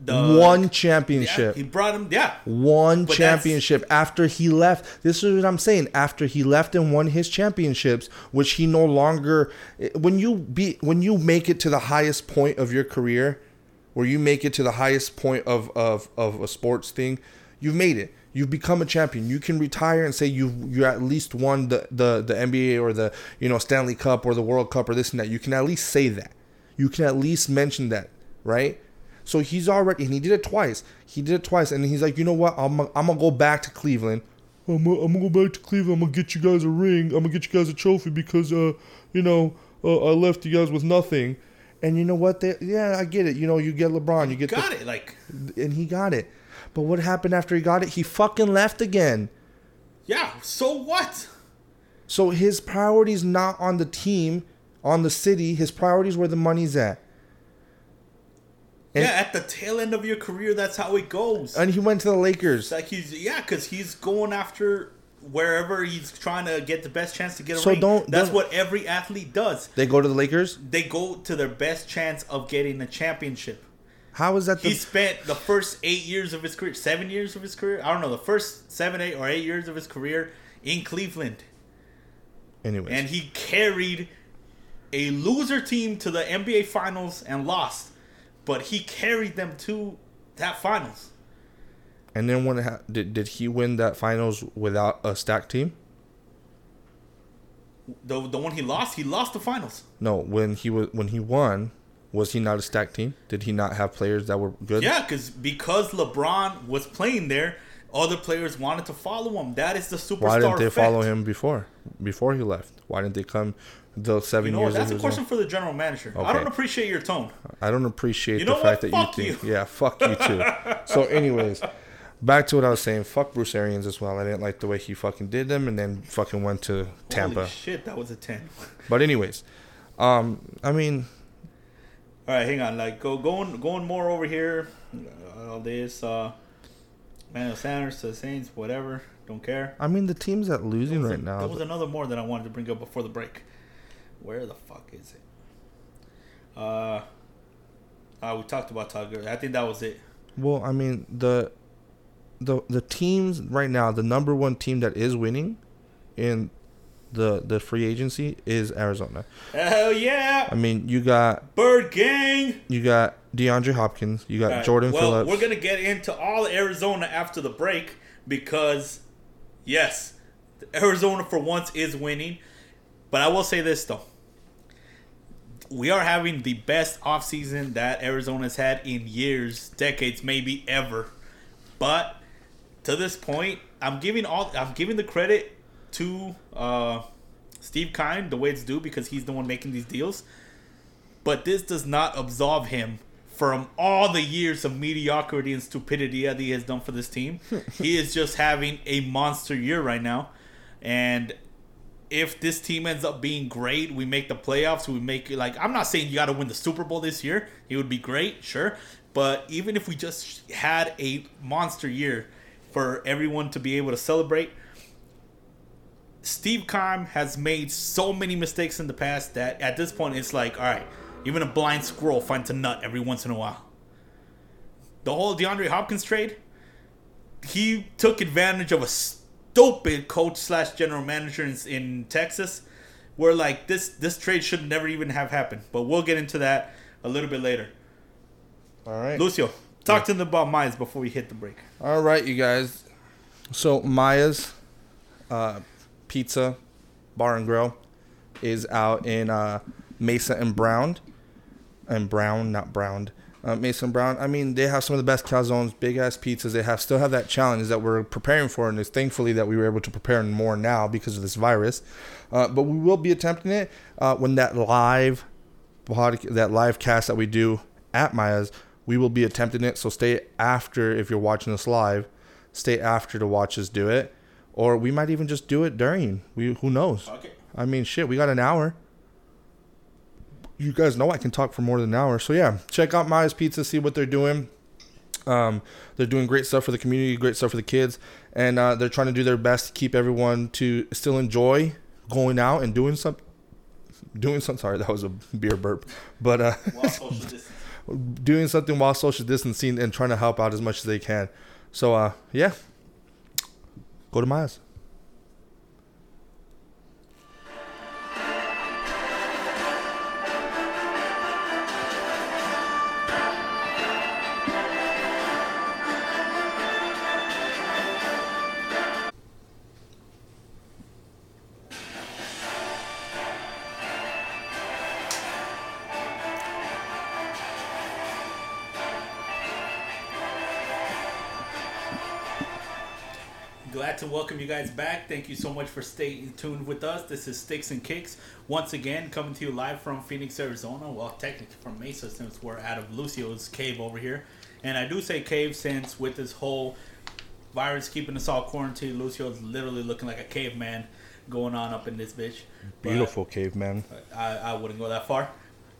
The, one championship. Yeah, he brought him, yeah. One but championship after he left. This is what I'm saying. After he left and won his championships, which he no longer... When you be, when you make it to the highest point of your career, where you make it to the highest point of, of, of a sports thing, you've made it. You've become a champion. You can retire and say you've you at least won the, the, the N B A or the you know Stanley Cup or the World Cup or this and that. You can at least say that. You can at least mention that, right? So he's already, and he did it twice. He did it twice, and he's like, you know what? I'm I'm gonna go back to Cleveland. I'm gonna, I'm gonna go back to Cleveland. I'm gonna get you guys a ring. I'm gonna get you guys a trophy because uh, you know, uh, I left you guys with nothing. And you know what? They, yeah, I get it. You know, you get LeBron, you get got the, it, like, and he got it. But what happened after he got it? He fucking left again. Yeah. So what? So his priority's not on the team, on the city. His priority's where the money's at. And yeah, at the tail end of your career, that's how it goes. And he went to the Lakers. Like he's yeah, because he's going after wherever he's trying to get the best chance to get a so ring. Don't, that's don't, what every athlete does. They go to the Lakers? They go to their best chance of getting a championship. How is that? The... He spent the first eight years of his career, seven years of his career. I don't know, the first seven, eight, or eight years of his career in Cleveland. Anyways. And he carried a loser team to the N B A Finals and lost. But he carried them to that finals. And then when ha- did did he win that finals without a stacked team? The the one he lost, he lost the finals. No, when he was when he won, was he not a stacked team? Did he not have players that were good? Yeah, because because LeBron was playing there, other players wanted to follow him. That is the superstar effect. Why didn't they effect. follow him before before he left? Why didn't they come? The seven you know, years. That's a question for the general manager. Okay. I don't appreciate your tone. I don't appreciate you know the fact what? that fuck you think. You. Yeah, fuck you too. So, anyways, back to what I was saying. Fuck Bruce Arians as well. I didn't like the way he fucking did them, and then fucking went to Tampa. Holy shit, that was a ten. But anyways, um, I mean, all right, hang on. Like, go going going more over here. All this, uh, Manuel Sanders to the Saints, whatever. Don't care. I mean, the team's at losing right a, now. There was another more that I wanted to bring up before the break. Where the fuck is it? Uh, uh, we talked about Todd Gurley. I think that was it. Well, I mean, the the the teams right now, the number one team that is winning in the the free agency is Arizona. Hell yeah! I mean, you got... Bird Gang! You got DeAndre Hopkins. You got right. Jordan well, Phillips. Well, we're going to get into all Arizona after the break because, yes, Arizona for once is winning. But I will say this, though. We are having the best offseason that Arizona's had in years, decades, maybe ever. But to this point, I'm giving all I'm giving the credit to uh, Steve Keim the way it's due because he's the one making these deals. But this does not absolve him from all the years of mediocrity and stupidity that he has done for this team. He is just having a monster year right now. And if this team ends up being great, we make the playoffs, we make it like, I'm not saying you got to win the Super Bowl this year. It would be great, sure. But even if we just had a monster year for everyone to be able to celebrate, Steve Keim has made so many mistakes in the past that at this point it's like, all right, even a blind squirrel finds a nut every once in a while. The whole DeAndre Hopkins trade, he took advantage of a stupid coach slash general manager in, in Texas, where like this this trade should never even have happened. But we'll get into that a little bit later. All right, Lucio, talk yeah. to them about Maya's before we hit the break. All right, you guys. So Maya's uh, Pizza Bar and Grill is out in uh, Mesa and Brown, and Brown, not Browned. Uh, Mason Brown. I mean, they have some of the best calzones, big ass pizzas. They have still have that challenge that we're preparing for, and it's thankfully that we were able to prepare more now because of this virus. Uh, but we will be attempting it uh, when that live that live cast that we do at Maya's. We will be attempting it. So stay after if you're watching us live. Stay after to watch us do it, or we might even just do it during. We who knows? Okay. I mean, shit, we got an hour. You guys know I can talk for more than an hour. So, yeah, check out Maya's Pizza, see what they're doing. Um, they're doing great stuff for the community, great stuff for the kids. And uh, they're trying to do their best to keep everyone to still enjoy going out and doing something. Doing something. Sorry, that was a beer burp. But uh, doing something while social distancing and trying to help out as much as they can. So, uh, yeah, go to Maya's. Glad to welcome you guys back. Thank you so much for staying tuned with us. This is Sticks and Kicks. Once again, coming to you live from Phoenix, Arizona. Well, technically from Mesa, since we're out of Lucio's cave over here. And I do say cave since with this whole virus keeping us all quarantined, Lucio's literally looking like a caveman going on up in this bitch. Beautiful but caveman. I, I wouldn't go that far.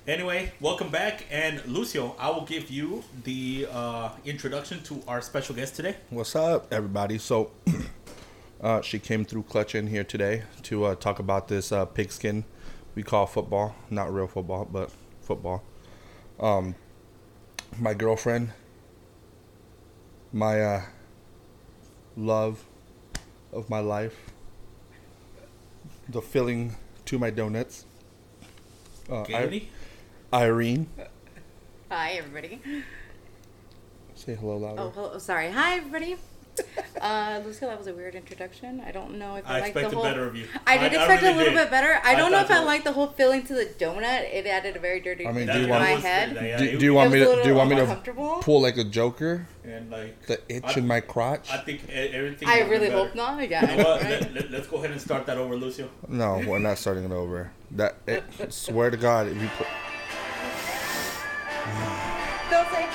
Anyway, welcome back. And Lucio, I will give you the uh, introduction to our special guest today. What's up, everybody? So uh, she came through clutch in here today to uh, talk about this uh, pigskin we call football. Not real football, but football. Um, my girlfriend, my uh, love of my life, the filling to my donuts. Uh, I- Irene. Hi, everybody. Say hello louder. Oh, hello. Sorry. Hi, everybody. Uh, Lucio, that was a weird introduction. I don't know if I, I like the whole... I expected better of you. I did I, expect I really a little did. bit better. I, I don't know if I was... like the whole filling to the donut. It added a very dirty I mean, do you want, to my head. Like, do, do you want me to? Do you want me to pull like a Joker? And like the itch I, in my crotch. I think everything. I really be hope not. Yeah. You know what? let, let, let's go ahead and start that over, Lucio. No, we're not starting it over. That it, swear to God, if you put. Don't say.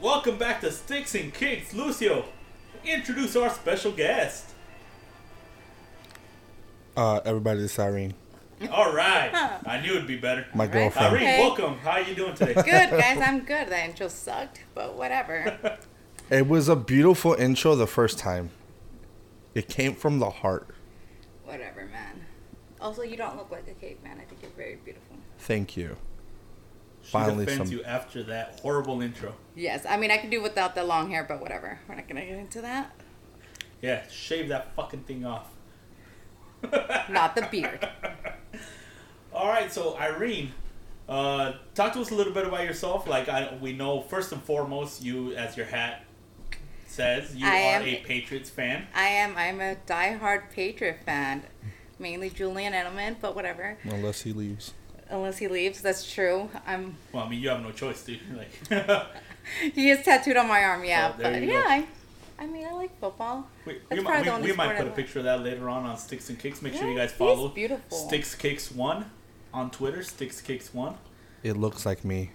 Welcome back to Sticks and Kicks. Lucio, introduce our special guest. Uh, everybody, this is Irene. All right. I knew it would be better. My girlfriend. Irene, okay. Welcome. How are you doing today? Good, guys. I'm good. That intro sucked, but whatever. It was a beautiful intro the first time. It came from the heart. Whatever, man. Also, you don't look like a caveman. I think you're very beautiful. Thank you. She finally defends some... you after that horrible intro. Yes, I mean, I can do without the long hair, but whatever. We're not going to get into that. Yeah, shave that fucking thing off. Not the beard. All right, so Irene, uh, talk to us a little bit about yourself. Like I, we know, first and foremost, you, as your hat says, you I are am, a Patriots fan. I am. I'm a diehard Patriot fan. Mainly Julian Edelman, but whatever. Unless he leaves. Unless he leaves, that's true. I'm. Well, I mean, you have no choice, dude. Like, he is tattooed on my arm, yeah. So but yeah, I, I mean, I like football. We, we, might, we, we might put a picture of that later on on Sticks and Kicks. Make yeah, sure you guys follow. Beautiful. Sticks Kicks One on Twitter. Sticks Kicks One. It looks like me.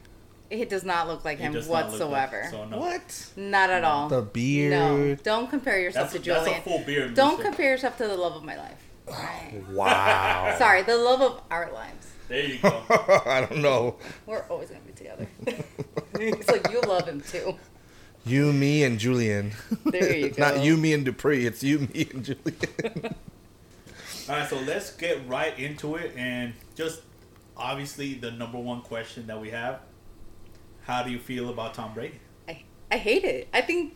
It does not look like it him whatsoever. Like, so no. What? Not at no. all. The beard. No, don't compare yourself that's, to Julian. That's a full beard. Don't music. compare yourself to the love of my life. Right. Wow. Sorry, the love of our lives. There you go. I don't know. We're always going to be together. It's like you love him too. You, me, and Julian. There you go. Not you, me, and Dupree. It's you, me, and Julian. All right, so let's get right into it. And just obviously the number one question that we have. How do you feel about Tom Brady? I, I hate it. I think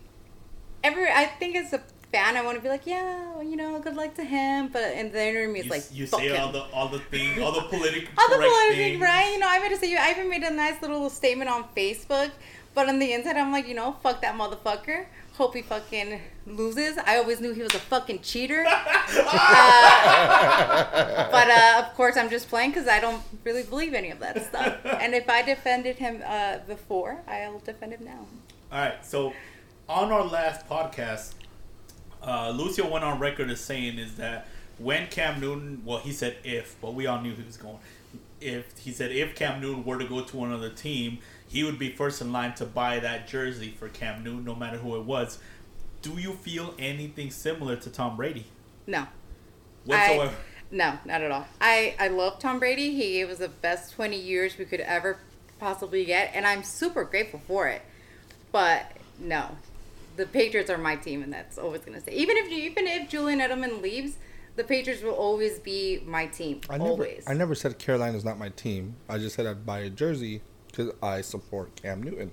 every, I think it's a... fan, I want to be like, yeah, well, you know, good luck to him. But in the interview, me, it's you, like, you fuck say him. all the all the things, all the political, all the political, right? You know, I made say, I even made a nice little statement on Facebook. But on the inside, I'm like, you know, fuck that motherfucker. Hope he fucking loses. I always knew he was a fucking cheater. uh, but uh, of course, I'm just playing because I don't really believe any of that stuff. And if I defended him uh, before, I'll defend him now. All right. So, on our last podcast. Uh, Lucio went on record as saying is that when Cam Newton, well, he said if, but we all knew he was going. If he said if Cam Newton were to go to another team, he would be first in line to buy that jersey for Cam Newton, no matter who it was. Do you feel anything similar to Tom Brady? No. Whatsoever? I, no, not at all. I, I love Tom Brady. He was the best twenty years we could ever possibly get, and I'm super grateful for it. But no. The Patriots are my team, and that's always going to stay. Even if even if Julian Edelman leaves, the Patriots will always be my team. I never, always. I never said Carolina's not my team. I just said I'd buy a jersey because I support Cam Newton.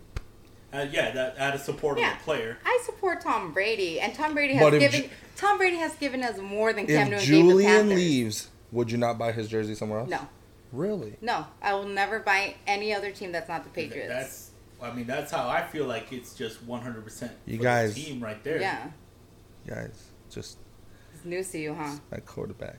Uh, yeah, that out of support yeah, of the player. I support Tom Brady, and Tom Brady has given Ju- Tom Brady has given us more than Cam Newton. If Julian leaves, would you not buy his jersey somewhere else? No. Really? No, I will never buy any other team that's not the Patriots. That's, I mean, that's how I feel like it's just one hundred percent you guys, the team right there. Yeah. You guys, just... It's news to you, huh? My quarterback.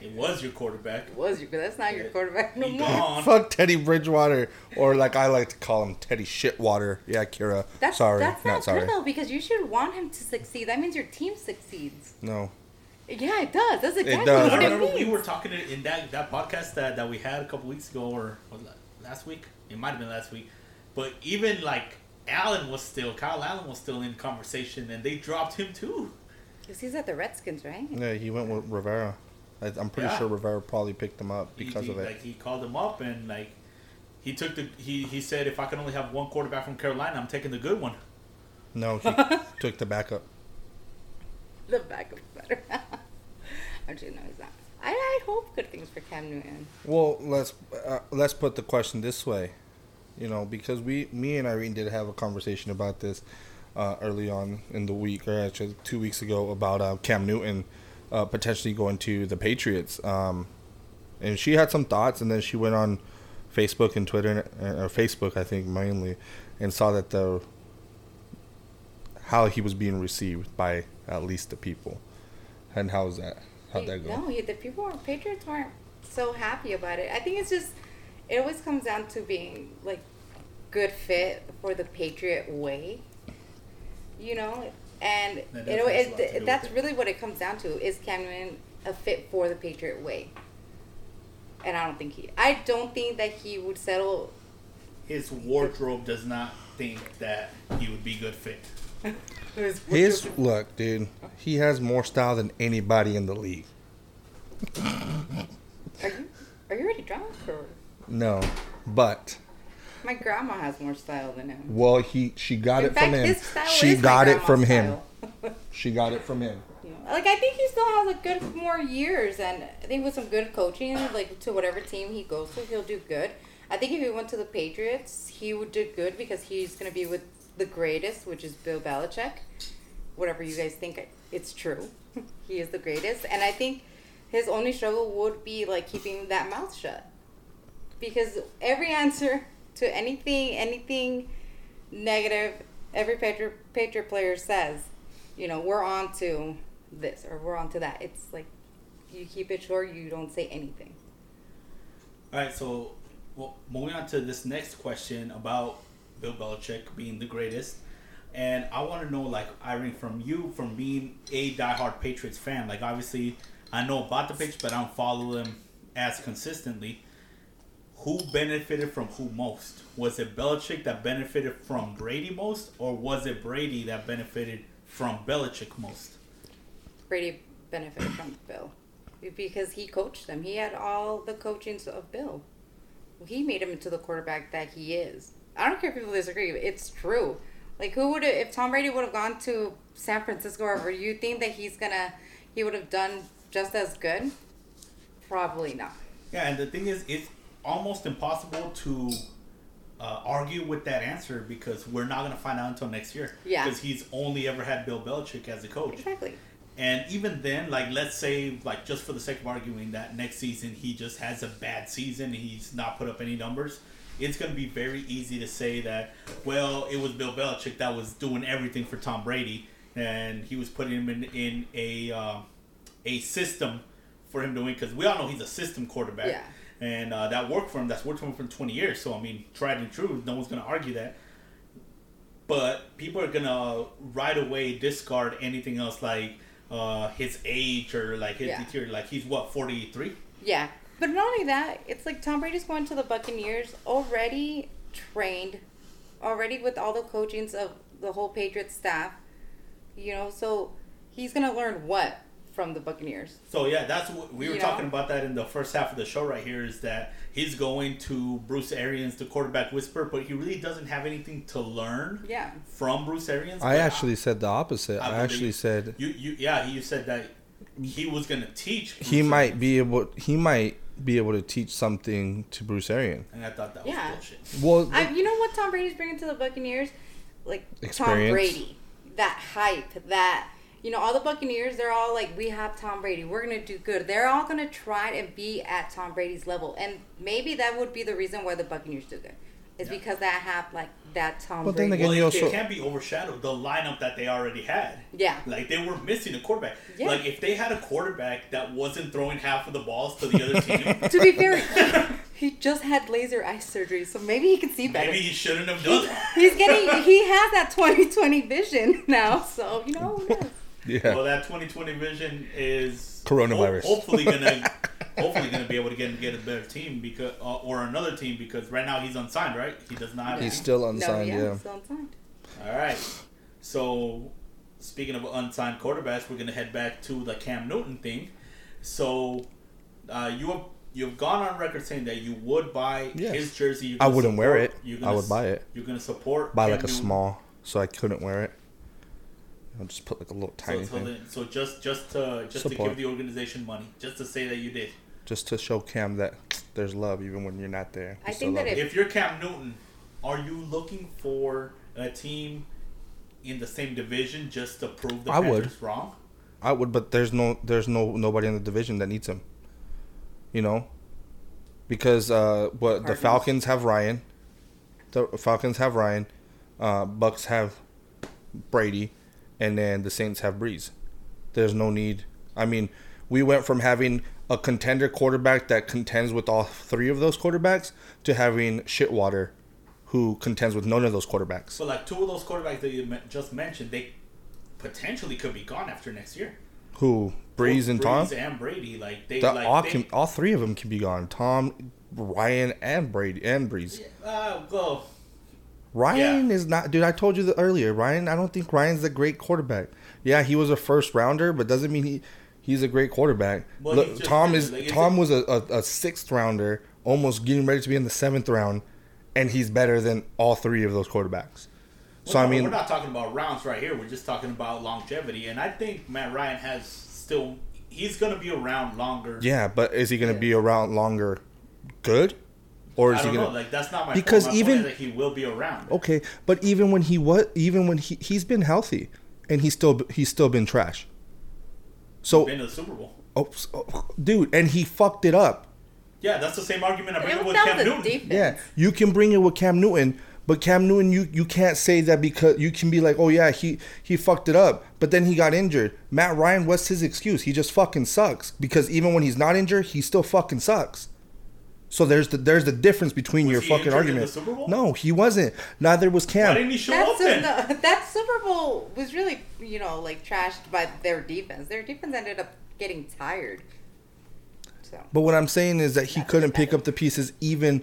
It was your quarterback. It was your That's not yeah. your quarterback no more. Gone. Fuck Teddy Bridgewater. Or like I like to call him, Teddy Shitwater. Yeah, Kira. That's, sorry. That's not, not sorry. Good, though, because you should want him to succeed. That means your team succeeds. No. Yeah, it does. That's exactly it does. What it means. I remember we were talking in that, that podcast that, that we had a couple weeks ago, or was that last week? It might have been last week. But even like Allen was still, Kyle Allen was still in conversation, and they dropped him too. Because he's at the Redskins, right? Yeah, he went with Rivera. I'm pretty yeah. sure Rivera probably picked him up because he, he, of it. Like he called him up and like he took the he, he said, if I can only have one quarterback from Carolina, I'm taking the good one. No, he took the backup. The backup's better. Actually, no, he's not. I I hope good things for Cam Newton. Well, let's uh, let's put the question this way, you know, because we me and Irene did have a conversation about this uh, early on in the week, or actually two weeks ago, about uh, Cam Newton. Uh, potentially going to the Patriots, um, and she had some thoughts, and then she went on Facebook and Twitter, and, or Facebook, I think mainly, and saw that the how he was being received by at least the people. And how's that? How'd that go? No, the people, Patriots weren't so happy about it. I think it's just it always comes down to being like good fit for the Patriot way, you know. And no, you know, it, it, that's really what it comes down to is Cam Newton a fit for the Patriot way? And I don't think he. I don't think that he would settle. His wardrobe does not think that he would be good fit. His, His look, dude. He has more style than anybody in the league. Are you Are you already drunk or? No, but. My grandma has more style than him. Well, he she got it from him. She got it from him. She got it from him. Like I think he still has a good more years, and I think with some good coaching, like to whatever team he goes to, he'll do good. I think if he went to the Patriots, he would do good because he's gonna be with the greatest, which is Bill Belichick. Whatever you guys think, it's true. He is the greatest, and I think his only struggle would be like keeping that mouth shut because every answer. To anything, anything negative, every Patriot, Patriot player says, you know, we're on to this or we're on to that. It's like you keep it short, you don't say anything. All right, so well, moving on to this next question about Bill Belichick being the greatest. And I want to know, like, Irene, from you, from being a diehard Patriots fan, like, obviously, I know about the Patriots, but I don't follow them as consistently. Who benefited from who most? Was it Belichick that benefited from Brady most, or was it Brady that benefited from Belichick most? Brady benefited from Bill because he coached them. He had all the coachings of Bill. He made him into the quarterback that he is. I don't care if people disagree. It's true. Like who would if Tom Brady would have gone to San Francisco or you think that he's gonna he would have done just as good? Probably not. Yeah, and the thing is, it's almost impossible to uh, argue with that answer because we're not going to find out until next year. Yeah. Because he's only ever had Bill Belichick as a coach. Exactly. And even then, like, let's say, like, just for the sake of arguing that next season he just has a bad season and he's not put up any numbers, it's going to be very easy to say that, well, it was Bill Belichick that was doing everything for Tom Brady and he was putting him in, in a, uh, a system for him to win because we all know he's a system quarterback. Yeah. And uh, that worked for him. That's worked for him for twenty years. So, I mean, tried and true. No one's going to argue that. But people are going to right away discard anything else like uh, his age or like his yeah. deteriorate. Like he's, what, forty-three? Yeah. But not only that, it's like Tom Brady's going to the Buccaneers already trained, already with all the coachings of the whole Patriots staff. You know, so he's going to learn what? From the Buccaneers. So yeah, that's what we were you know? talking about that in the first half of the show right here is that he's going to Bruce Arians, the quarterback whisperer, but he really doesn't have anything to learn yeah. from Bruce Arians. I actually I, said the opposite. I, I actually said you, you yeah, you said that he was going to teach. Bruce he Arians. might be able. He might be able to teach something to Bruce Arians. And I thought that was yeah. bullshit. Well, I, you know what Tom Brady's bringing to the Buccaneers, like experience. Tom Brady, that hype, that. You know, all the Buccaneers, they're all like, we have Tom Brady. We're going to do good. They're all going to try and be at Tom Brady's level. And maybe that would be the reason why the Buccaneers do good. It's yeah. because that have, like, that Tom but Brady. Then again, well, they, also... they can't be overshadowed the lineup that they already had. Yeah. Like, they were missing a quarterback. Yeah. Like, if they had a quarterback that wasn't throwing half of the balls to the other team. To be fair, he just had laser eye surgery, so maybe he can see better. Maybe he shouldn't have done that. He's getting, he has that twenty twenty vision now, so, you know, who knows? Yeah. Well, that twenty twenty vision is coronavirus. Ho- hopefully gonna, hopefully gonna be able to get get a better team because uh, or another team because right now he's unsigned, right? He does not. Have he's him. still unsigned. No, yeah, yeah. He's still unsigned. All right. So speaking of unsigned quarterbacks, we're gonna head back to the Cam Newton thing. So uh, you have, you've gone on record saying that you would buy yes. his jersey. I wouldn't support, wear it. I would buy it. You're gonna support buy Cam like a Newton. Small, so I couldn't wear it. I'll just put like a little tiny so, so thing. The, so just just to just Support. to give the organization money, just to say that you did, just to show Cam that there's love even when you're not there. I think that if, if you're Cam Newton, are you looking for a team in the same division just to prove the Panthers wrong? I would, but there's no there's no nobody in the division that needs him. You know, because uh, what the Falcons have Ryan, the Falcons have Ryan, uh, Bucks have Brady. And then the Saints have Breeze. There's no need. I mean, we went from having a contender quarterback that contends with all three of those quarterbacks to having Shitwater, who contends with none of those quarterbacks. So, like, two of those quarterbacks that you just mentioned, they potentially could be gone after next year. Who? Breeze Both and Breeze Tom? Breeze and Brady. Like, they, the, like all, they, can, all three of them can be gone. Tom, Ryan, and Brady and Breeze. Yeah, uh, well... Ryan yeah. is not, dude, I told you that earlier. Ryan, I don't think Ryan's a great quarterback. Yeah, he was a first rounder, but doesn't mean he, he's a great quarterback. Well, Look, Tom is like, Tom was a, a, a sixth rounder, almost getting ready to be in the seventh round, and he's better than all three of those quarterbacks. Well, so no, I mean, we're not talking about rounds right here. We're just talking about longevity, and I think Matt Ryan has still he's going to be around longer. Yeah, but is he going to yeah. be around longer? Good. Or is I don't he gonna, know. Like, that's not my because point. My even point is that he will be around. Okay, but even when he was, even when he he's been healthy, and he's still he's still been trash. So he's been to the Super Bowl. Oh, oh, dude, and he fucked it up. Yeah, that's the same argument I bring it with Cam Newton. Defense. Yeah, you can bring it with Cam Newton, but Cam Newton, you, you can't say that because you can be like, oh yeah, he he fucked it up, but then he got injured. Matt Ryan, what's his excuse? He just fucking sucks because even when he's not injured, he still fucking sucks. So there's the there's the difference between was your he fucking argument. In the Super Bowl? No, he wasn't. Neither was Cam. Why didn't he show that's up then? A, no, that Super Bowl was really, you know, like trashed by their defense. Their defense ended up getting tired. So. But what I'm saying is that he that's couldn't pick up the pieces even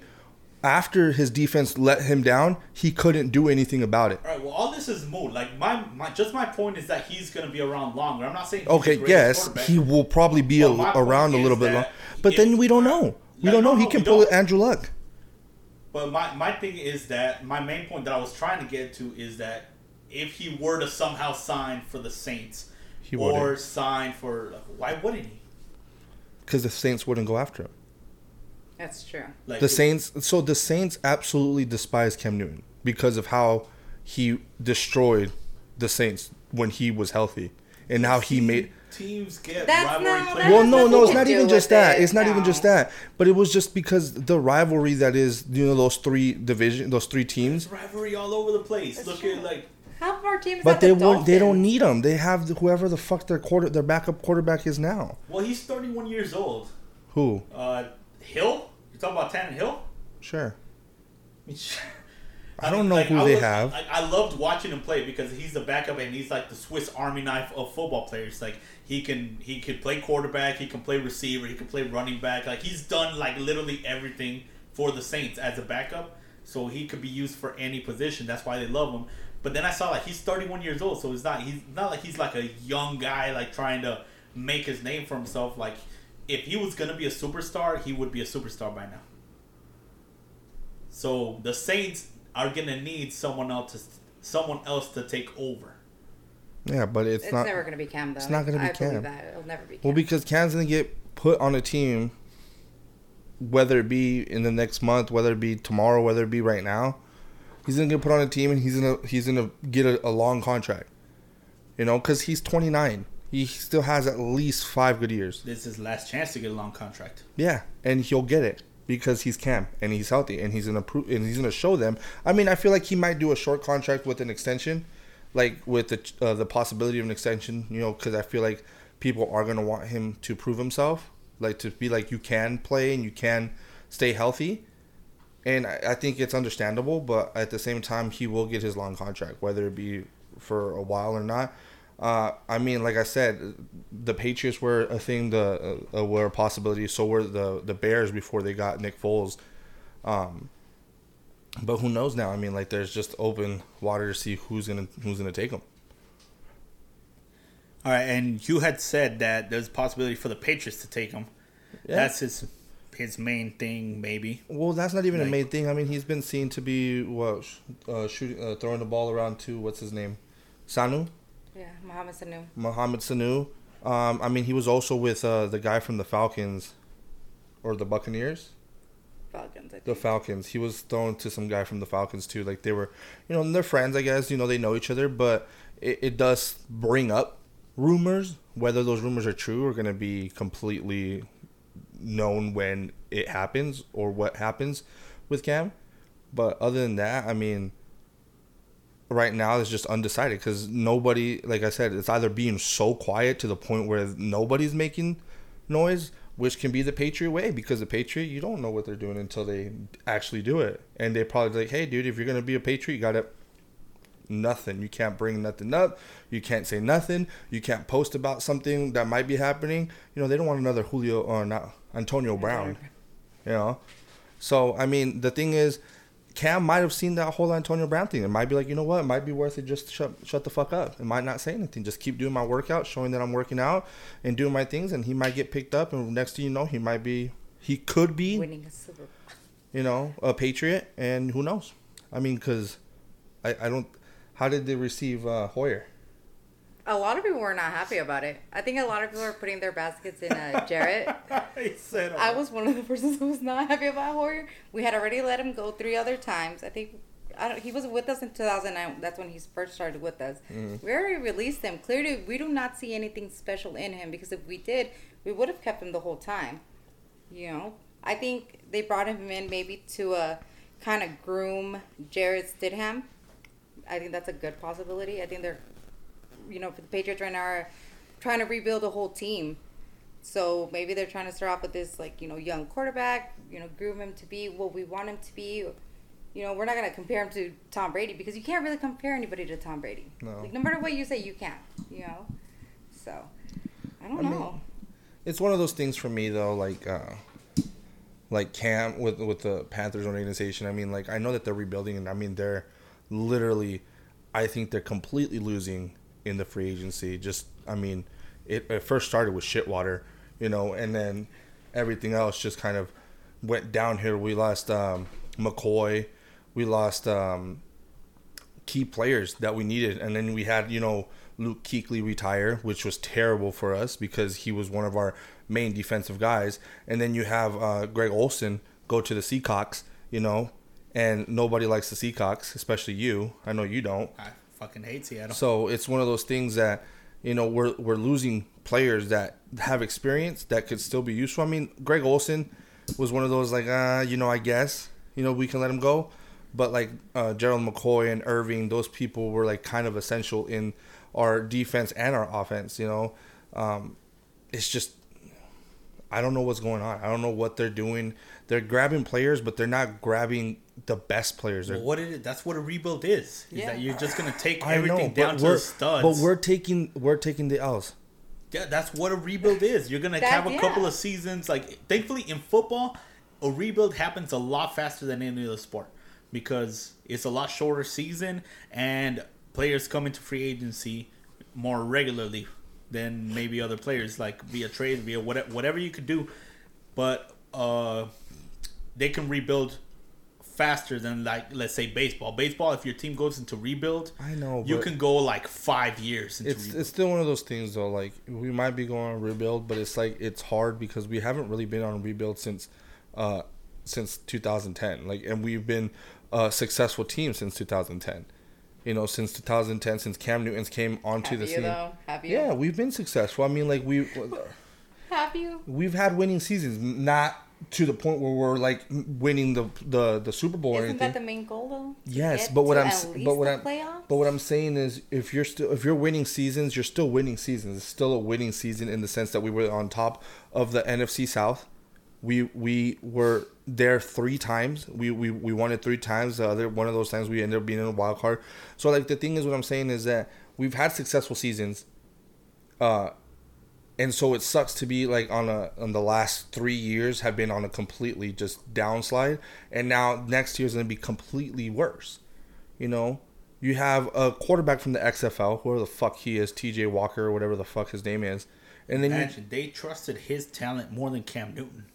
after his defense let him down. He couldn't do anything about it. All right. Well, all this is moot. Like my, my just my point is that he's gonna be around longer. I'm not saying he's okay. Yes, he will probably be well, a, around a little bit longer. But if, then we don't know. We like, don't know. No, he no, can pull don't. Andrew Luck. But my, my thing is that my main point that I was trying to get to is that if he were to somehow sign for the Saints he or wouldn't. sign for like, why wouldn't he? Because the Saints wouldn't go after him. That's true. Like, the Saints. So the Saints absolutely despise Cam Newton because of how he destroyed the Saints when he was healthy and how he made. Teams get That's rivalry not, players. Well, no, no, it's not even just that. It it's not now. even just that. But it was just because the rivalry that is, you know, those three division, those three teams. There's rivalry all over the place. That's Look true. at like half of our teams. But they the won't. They don't need them. They have whoever the fuck their quarter, their backup quarterback is now. Well, he's thirty-one years old. Who? Uh, Hill. You're talking about Tannehill? Sure. I, I don't mean, know like, who I they was, have. I, I loved watching him play because he's the backup and he's like the Swiss Army knife of football players. Like he can, he can play quarterback, he can play receiver, he can play running back. Like he's done like literally everything for the Saints as a backup, so he could be used for any position. That's why they love him. But then I saw like he's thirty-one years old, so it's not he's not like he's like a young guy like trying to make his name for himself. Like if he was gonna be a superstar, he would be a superstar by now. So the Saints are gonna need someone else to someone else to take over. Yeah, but it's, it's not... It's never going to be Cam, though. It's not going to be I Cam. I believe that. It'll never be Cam. Well, because Cam's going to get put on a team, whether it be in the next month, whether it be tomorrow, whether it be right now. He's going to get put on a team, and he's going to he's gonna get a, a long contract. You know, because he's twenty-nine. He still has at least five good years. This is his last chance to get a long contract. Yeah, and he'll get it because he's Cam and he's healthy and he's gonna prove and he's gonna show them. I mean, I feel like he might do a short contract with an extension, like with the uh, the possibility of an extension. You know, because I feel like people are gonna want him to prove himself, like to be like you can play and you can stay healthy. And I, I think it's understandable, but at the same time, he will get his long contract, whether it be for a while or not. Uh, I mean, like I said, the Patriots were a thing, the uh, were a possibility. So were the, the Bears before they got Nick Foles. Um, but who knows now? I mean, like there's just open water to see who's gonna who's gonna take them. All right, and you had said that there's a possibility for the Patriots to take him. Yeah. That's his his main thing, maybe. Well, that's not even like, a main thing. I mean, he's been seen to be what uh, shooting, uh, throwing the ball around to what's his name, Sanu. Yeah, Mohamed Sanu. Mohamed Sanu. Um, I mean, he was also with uh, the guy from the Falcons or the Buccaneers. Falcons, I think. The Falcons. He was thrown to some guy from the Falcons, too. Like, they were, you know, and they're friends, I guess. You know, they know each other. But it, it does bring up rumors. Whether those rumors are true are going to be completely known when it happens or what happens with Cam. But other than that, I mean... right now it's just undecided because nobody, like I said, it's either being so quiet to the point where nobody's making noise, which can be the Patriot way because the Patriot, you don't know what they're doing until they actually do it. And they probably like, hey, dude, if you're going to be a Patriot, you got to nothing. You can't bring nothing up. You can't say nothing. You can't post about something that might be happening. You know, they don't want another Julio or not Antonio Brown, you know? So, I mean, the thing is, Cam might have seen that whole Antonio Brown thing. It might be like, you know what? It might be worth it just to shut, shut the fuck up. It might not say anything. Just keep doing my workout, showing that I'm working out and doing my things. And he might get picked up. And next thing you know, he might be, he could be, winning a Super Bowl. You know, a Patriot. And who knows? I mean, because I, I don't, how did they receive uh, Hoyer? A lot of people were not happy about it. I think a lot of people are putting their baskets in uh, Jarrett. He said I was one of the persons who was not happy about Hoyer. We had already let him go three other times. I think I don't, he was with us in two thousand nine. That's when he first started with us. Mm-hmm. We already released him. Clearly, we do not see anything special in him because if we did, we would have kept him the whole time. You know, I think they brought him in maybe to uh, kind of groom Jarrett Stidham. I think that's a good possibility. I think they're... You know, for the Patriots right now are trying to rebuild a whole team. So maybe they're trying to start off with this, like, you know, young quarterback, you know, groom him to be what we want him to be. You know, we're not going to compare him to Tom Brady because you can't really compare anybody to Tom Brady. No. Like, no matter what you say, you can't, you know. So, I don't I know. Mean, it's one of those things for me, though, like, uh, like Cam with, with the Panthers organization. I mean, like, I know that they're rebuilding, and I mean, they're literally, I think they're completely losing in the free agency. Just, I mean, it, it first started with Shitwater, you know, and then everything else just kind of went down here. We lost um, McCoy. We lost um, key players that we needed. And then we had, you know, Luke Kuechly retire, which was terrible for us because he was one of our main defensive guys. And then you have uh, Greg Olsen go to the Seahawks, you know, and nobody likes the Seahawks, especially you. I know you don't. I- Fucking hate Seattle. So it's one of those things that, you know, we're we're losing players that have experience that could still be useful. I mean, Greg Olsen was one of those like, ah, uh, you know, I guess, you know, we can let him go. But like uh, Gerald McCoy and Irving, those people were like kind of essential in our defense and our offense. You know, um, it's just I don't know what's going on. I don't know what they're doing. They're grabbing players, but they're not grabbing the best players. Well, what it, that's what a rebuild is. Is yeah. that you're just gonna take everything know, down to the studs. But we're taking we're taking the L's. Yeah, that's what a rebuild is. You're gonna that, have a yeah. couple of seasons. Like, thankfully in football, a rebuild happens a lot faster than any other sport because it's a lot shorter season and players come into free agency more regularly than maybe other players, like via trade, via whatever, whatever you could do. But uh, they can rebuild faster than, like, let's say baseball. Baseball, if your team goes into rebuild, I know you can go like five years into it's, rebuild. It's still one of those things, though. Like, we might be going on rebuild, but it's like it's hard because we haven't really been on rebuild since uh, since two thousand ten. Like, and we've been a successful team since two thousand ten. You know, since two thousand ten, since Cam Newton's came onto Have the you, scene. Though? Have you? Yeah, we've been successful. I mean, like, we Have you? We've had winning seasons, not to the point where we're like winning the the, the Super Bowl. Isn't or anything. That the main goal though? Yes, but what I'm but what I'm but what I'm saying is if you're still if you're winning seasons, you're still winning seasons. It's still a winning season in the sense that we were on top of the N F C South. We we were there three times. We we, we won it three times. The other one of those times we ended up being in a wild card. So like the thing is, what I'm saying is that we've had successful seasons. Uh. And so it sucks to be like on a on the last three years have been on a completely just downslide, and now next year's gonna be completely worse. You know, you have a quarterback from the X F L, whoever the fuck he is, T J Walker or whatever the fuck his name is, and then imagine you, they trusted his talent more than Cam Newton.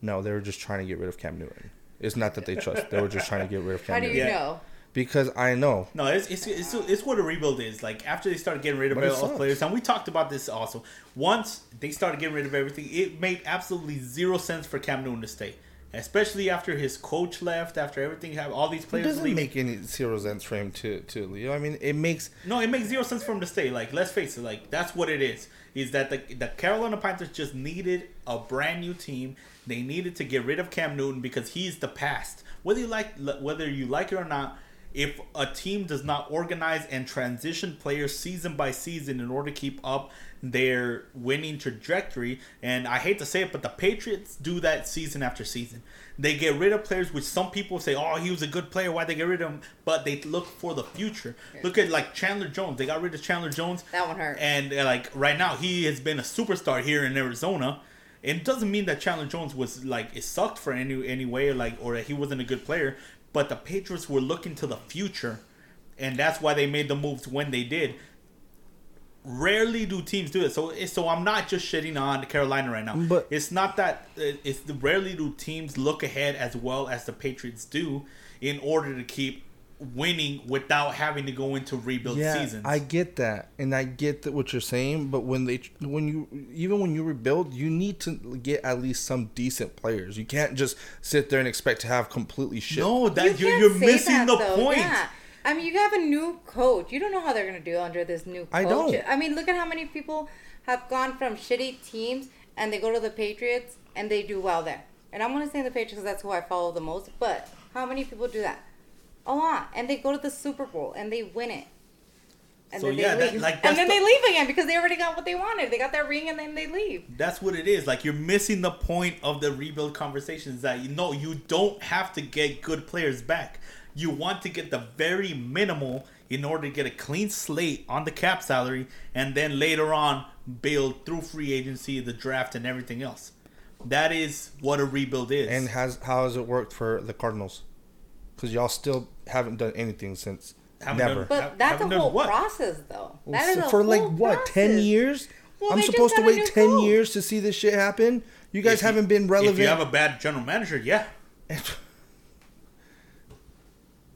No, they were just trying to get rid of Cam Newton. It's not that they trust; they were just trying to get rid of Cam Newton. How do you Newton. know? Because I know. No, it's it's, it's it's what a rebuild is. Like, after they started getting rid of all players, and we talked about this also. Once they started getting rid of everything, it made absolutely zero sense for Cam Newton to stay. Especially after his coach left, after everything, have all these players. It doesn't leaving. make any zero sense for him to to leave. I mean, it makes no, it makes zero sense for him to stay. Like, let's face it, like that's what it is. Is that the the Carolina Panthers just needed a brand new team? They needed to get rid of Cam Newton because he's the past. Whether you like whether you like it or not. If a team does not organize and transition players season by season in order to keep up their winning trajectory, and I hate to say it, but the Patriots do that season after season. They get rid of players, which some people say, oh, he was a good player, why'd they get rid of him? But they look for the future. Look at, like, Chandler Jones. They got rid of Chandler Jones. That one hurt. And, like, right now, he has been a superstar here in Arizona. It doesn't mean that Chandler Jones was, like, it sucked for any, any way, like, or that he wasn't a good player. But the Patriots were looking to the future, and that's why they made the moves when they did. Rarely do teams do it, so so I'm not just shitting on Carolina right now. But it's not that it's the, rarely do teams look ahead as well as the Patriots do in order to keep winning without having to go into rebuild yeah, seasons. I get that, and I get that what you're saying. But when they when you even when you rebuild, you need to get at least some decent players. You can't just sit there and expect to have completely shit. No, that you you're, you're missing that, the though. point. Yeah. I mean, you have a new coach. You don't know how they're gonna do under this new coach. I don't. I mean, look at how many people have gone from shitty teams and they go to the Patriots and they do well there. And I'm gonna say the Patriots because that's who I follow the most. But how many people do that? A lot, and they go to the Super Bowl and they win it, and so, then, they yeah, leave. That, like, and then the, they leave again because they already got what they wanted. They got that ring, and then they leave. That's what it is. Like, you're missing the point of the rebuild conversations. That you know you don't have to get good players back. You want to get the very minimal in order to get a clean slate on the cap salary, and then later on build through free agency, the draft, and everything else. That is what a rebuild is. And has how has it worked for the Cardinals? Because y'all still haven't done anything since haven't never. Done, but that's a whole what? process, though. That so is a for whole like what process. ten years? Well, I'm supposed to wait ten goal. years to see this shit happen. You guys if haven't you, been relevant. If you have a bad general manager, yeah.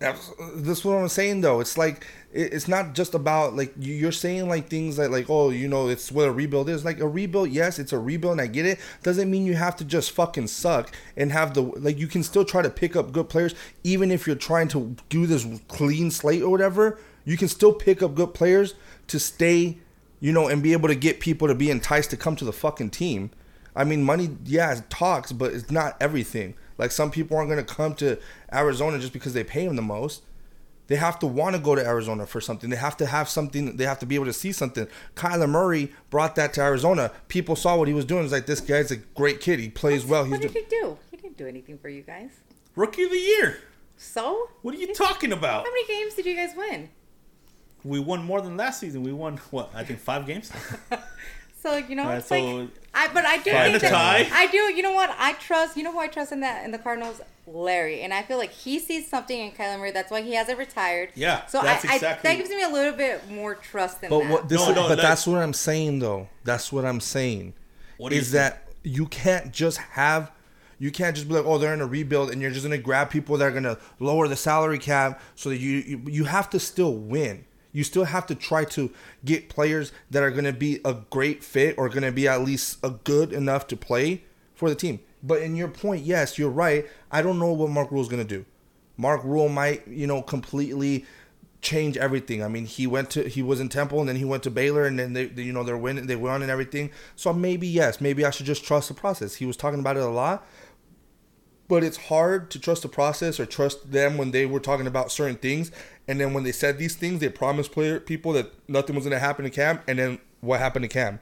That's, that's what I'm saying, though. It's like it, it's not just about like you're saying like things like like oh you know it's what a rebuild is. Like a rebuild, yes, it's a rebuild, and I get it. Doesn't mean you have to just fucking suck and have the like. You can still try to pick up good players, even if you're trying to do this clean slate or whatever. You can still pick up good players to stay, you know, and be able to get people to be enticed to come to the fucking team. I mean, money, yeah, it talks, but it's not everything. Like, some people aren't going to come to Arizona just because they pay them the most. They have to want to go to Arizona for something. They have to have something. They have to be able to see something. Kyler Murray brought that to Arizona. People saw what he was doing. It's like, this guy's a great kid. He plays well. He's what did do- he do? He didn't do anything for you guys. Rookie of the year. So? What are you talking about? How many games did you guys win? We won more than last season. We won, what, I think five games? So, you know, right, it's so like, I, but I do think that, I do, you know what, I trust, you know who I trust in that, in the Cardinals? Larry. And I feel like he sees something in Kyler Murray. That's why he hasn't retired. Yeah, so that's I, exactly. I, that gives me a little bit more trust in but that. What, this no, is, no, but that's what I'm saying, though. That's what I'm saying. What is, is that you can't just have, You can't just be like, oh, they're in a rebuild, and you're just going to grab people that are going to lower the salary cap so that you, you you have to still win. You still have to try to get players that are going to be a great fit or going to be at least a good enough to play for the team. But in your point, yes, you're right. I don't know what Mark Rule is going to do. Mark Rule might, you know, completely change everything. I mean, he went to he was in Temple, and then he went to Baylor, and then they, they you know, they're winning, they won and everything. So maybe yes, maybe I should just trust the process. He was talking about it a lot, but it's hard to trust the process or trust them when they were talking about certain things, and then when they said these things, they promised player people that nothing was going to happen to Cam, and then what happened to Cam?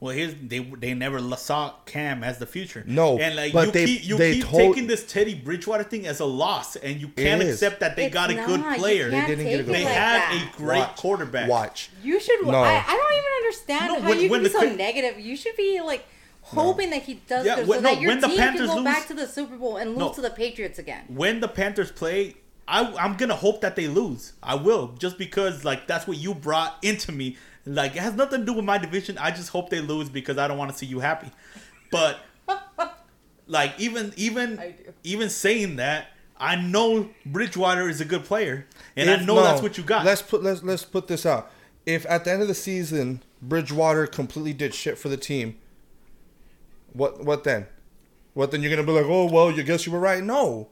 Well, here's, they they never saw Cam as the future. No, and like but you they, keep, you they keep told, taking this Teddy Bridgewater thing as a loss, and you can't accept that they it's got a not, good player. They didn't get a good player. They like had that. a great Watch. quarterback. Watch. You should. No. I, I don't even understand no, how when, you can be so cri- negative. You should be like hoping no. that he does yeah, good, when, so no, that your when team the Panthers can go lose, back to the Super Bowl and lose no, to the Patriots again. When the Panthers play, I, I'm gonna hope that they lose. I will, just because like that's what you brought into me. Like, it has nothing to do with my division. I just hope they lose because I don't want to see you happy. But, like, even even even saying that, I know Bridgewater is a good player. And if I know no, that's what you got. Let's put let's let's put this out. If at the end of the season, Bridgewater completely did shit for the team, what what then? What then? You're going to be like, oh, well, you guess you were right. No.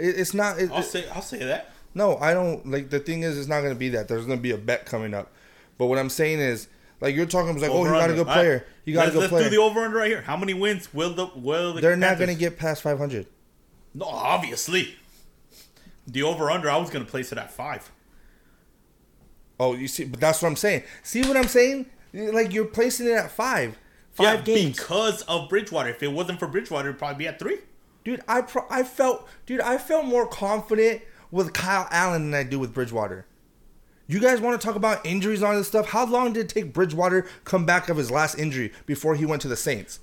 It, it's not. It, I'll say I'll say that. No, I don't. Like, the thing is, it's not going to be that. There's going to be a bet coming up. But what I'm saying is, like you're talking, like, over oh, you got a good player. Right. You got a good player. Let's do the over under right here. How many wins will the will the? They're Panthers? Not going to get past five hundred. No, obviously. The over under, I was going to place it at five. Oh, you see, but that's what I'm saying. See what I'm saying? Like you're placing it at five, five yeah, games because of Bridgewater. If it wasn't for Bridgewater, it'd probably be at three. Dude, I pro- I felt, dude, I felt more confident with Kyle Allen than I do with Bridgewater. You guys want to talk about injuries and all this stuff? How long did it take Bridgewater come back of his last injury before he went to the Saints?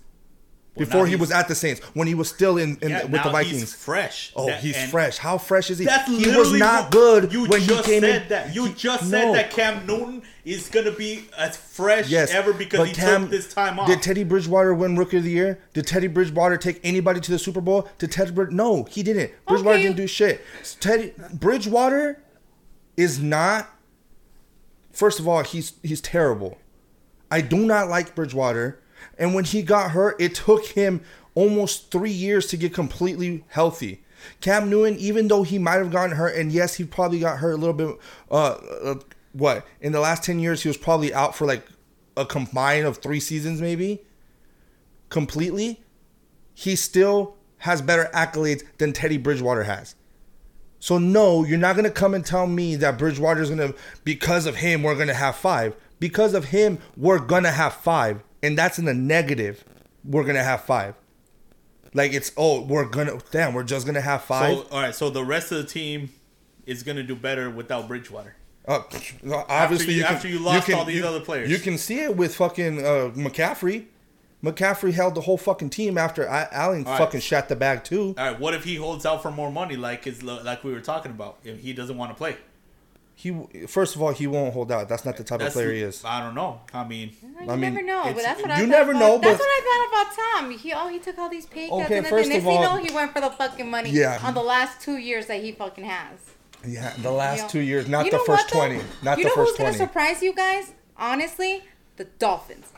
Well, before he was at the Saints, when he was still in, in yeah, the, with the Vikings. He's fresh. Oh, that, he's fresh. How fresh is he? That's he was not good you when just he came said in. That. You he, just said no. that Cam Newton is going to be as fresh yes, ever because he Cam, took this time off. Did Teddy Bridgewater win Rookie of the Year? Did Teddy Bridgewater take anybody to the Super Bowl? Did Teddy Bridgewater? No, he didn't. Bridgewater okay. didn't do shit. Teddy Bridgewater is not. First of all, he's he's terrible. I do not like Bridgewater. And when he got hurt, it took him almost three years to get completely healthy. Cam Newton, even though he might have gotten hurt, and yes, he probably got hurt a little bit. Uh, uh, what? In the last ten years, he was probably out for like a combined of three seasons maybe. Completely. He still has better accolades than Teddy Bridgewater has. So no, you're not going to come and tell me that Bridgewater is going to, because of him, we're going to have five. Because of him, we're going to have five. And that's in the negative. We're going to have five. Like it's, oh, we're going to, damn, we're just going to have five. So, all right, so the rest of the team is going to do better without Bridgewater. Uh, obviously, after you, you, can, after you lost you can, all these you, other players. You can see it with fucking uh, McCaffrey. McCaffrey held the whole fucking team after Allen right. fucking shot the bag too. All right, what if he holds out for more money, like his, like we were talking about? If he doesn't want to play, he first of all he won't hold out. That's not the type that's, of player he is. I don't know. I mean, you I mean, never know. But that's what I you never about, know. But that's what I thought about Tom. He oh he took all these pay cuts okay, and then next thing you know he went for the fucking money yeah. on the last two years that he fucking has. Yeah, the last you two know. years, not you the first what, twenty, not you the first twenty. You know who's gonna surprise you guys? Honestly, the Dolphins.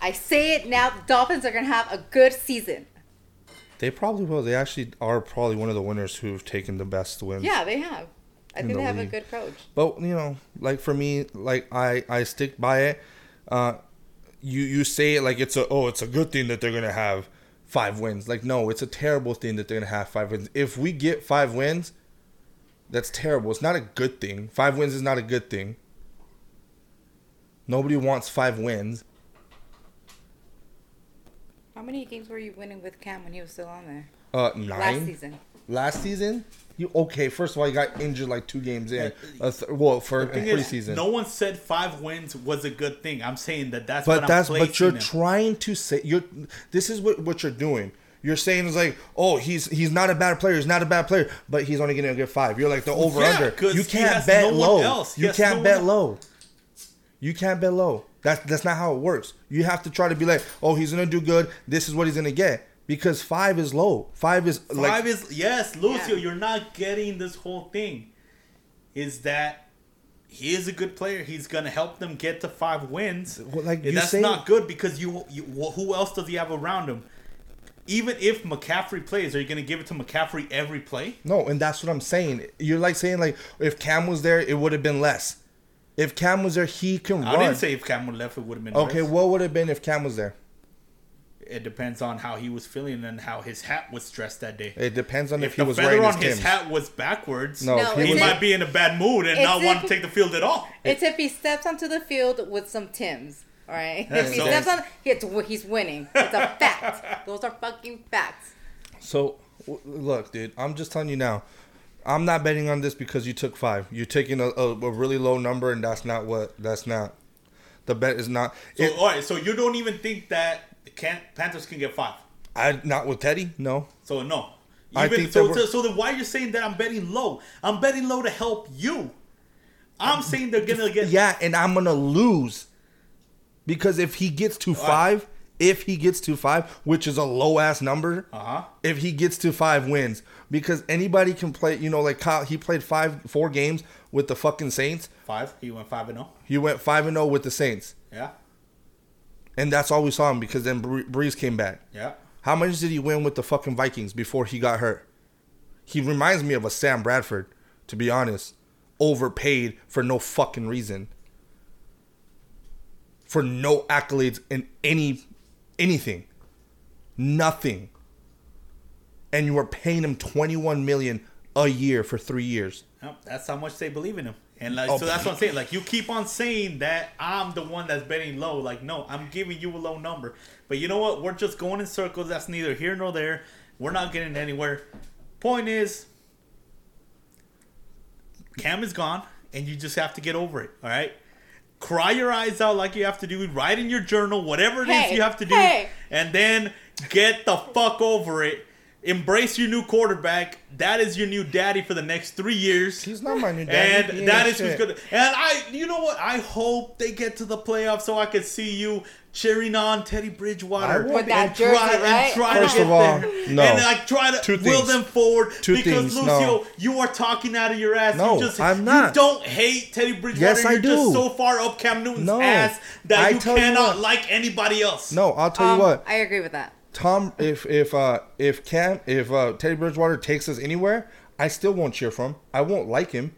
I say it now, the Dolphins are going to have a good season. They probably will. They actually are probably one of the winners who've taken the best wins. Yeah, they have. I think they have a good coach. But, you know, like for me, like I, I stick by it. Uh, you you say it like it's a, oh, it's a good thing that they're going to have five wins. Like, no, it's a terrible thing that they're going to have five wins. If we get five wins, that's terrible. It's not a good thing. Five wins is not a good thing. Nobody wants five wins. How many games were you winning with Cam when he was still on there? Uh, nine. Last season. Last season? You okay, first of all, you got injured like two games in. Uh, th- well, for preseason. No one said five wins was a good thing. I'm saying that that's but what that's, I'm placing But you're him. trying to say... you're. This is what, what you're doing. You're saying it's like, oh, he's he's not a bad player. He's not a bad player. But he's only going to get five. You're like the over-under. Yeah, you can't bet no low. Else. You can't no bet one... low. You can't bet low. That's that's not how it works. You have to try to be like, oh, he's going to do good. This is what he's going to get. Because five is low. Five is five like, is yes, Lucio. Yeah. You're not getting this whole thing. Is that he is a good player? He's gonna help them get to five wins. Well, like and that's say, not good because you, you. Who else does he have around him? Even if McCaffrey plays, are you gonna give it to McCaffrey every play? No, and that's what I'm saying. You're like saying like if Cam was there, it would have been less. If Cam was there, he can I run. I didn't say if Cam left, it would have been okay. Less. What would have been if Cam was there? It depends on how he was feeling and how his hat was dressed that day. It depends on if, if he was wearing his If the feather on his hat was backwards, no, no, he, he might be in a bad mood and not want to take the field at all. It's if he steps onto the field with some Tims, all right? If he so, steps on, it's, he's winning. It's a fact. Those are fucking facts. So, look, dude, I'm just telling you now. I'm not betting on this because you took five. You're taking a, a, a really low number, and that's not what, that's not, the bet is not. So, it, all right, so you don't even think that Can Panthers can get five? I not with Teddy, no. So no, even, I think so. So, so then why are you saying that I'm betting low? I'm betting low to help you. I'm, I'm saying they're gonna get yeah, and I'm gonna lose because if he gets to five, right. if he gets to five, which is a low ass number, uh-huh. if he gets to five wins, because anybody can play. You know, like Kyle, he played five, four games with the fucking Saints. Five. He went five and zero. He went five and zero with the Saints. Yeah. And that's all we saw him because then Breeze came back. Yeah. How much did he win with the fucking Vikings before he got hurt? He reminds me of a Sam Bradford, to be honest. Overpaid for no fucking reason. For no accolades in any, anything. Nothing. And you were paying him twenty-one million dollars a year for three years. Yep, that's how much they believe in him. And like, oh, so that's what I'm saying. Like, you keep on saying that I'm the one that's betting low. Like, no, I'm giving you a low number. But you know what? We're just going in circles. That's neither here nor there. We're not getting anywhere. Point is, Cam is gone, and you just have to get over it. All right? Cry your eyes out like you have to do. Write in your journal, whatever it hey, is you have to do. Hey. And then get the fuck over it. Embrace your new quarterback. That is your new daddy for the next three years. He's not my new daddy. And yeah, that is who's good. And I, you know what? I hope they get to the playoffs so I can see you cheering on Teddy Bridgewater. With that jersey, try, right? And try First to get of all, there. No. And like try to Two will things. them forward. Two because things. Lucio, no. you are talking out of your ass. No, you just, I'm not. You don't hate Teddy Bridgewater. Yes, I You're do. You're just so far up Cam Newton's no. ass that I you cannot you like anybody else. No, I'll tell um, you what. I agree with that. Tom, if if uh, if Cam, if uh, Teddy Bridgewater takes us anywhere, I still won't cheer for him. I won't like him,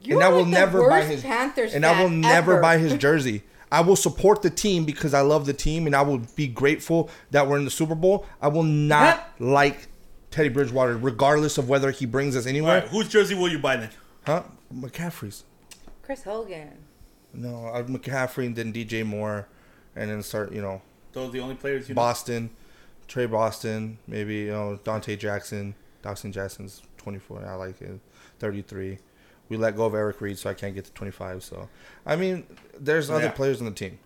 You're and I will like never buy his Panthers and I will never ever. buy his jersey. I will support the team because I love the team, and I will be grateful that we're in the Super Bowl. I will not huh? like Teddy Bridgewater, regardless of whether he brings us anywhere. All right, whose jersey will you buy then? Huh? McCaffrey's. Chris Hogan. No, I McCaffrey and then D J Moore, and then start. You know, those are the only players you know. Boston. Trey Boston, maybe, you know, Dante Jackson. Dawson Jackson's twenty-four. I like it. thirty-three. We let go of Eric Reed, so I can't get to twenty-five. So, I mean, there's other yeah. players on the team.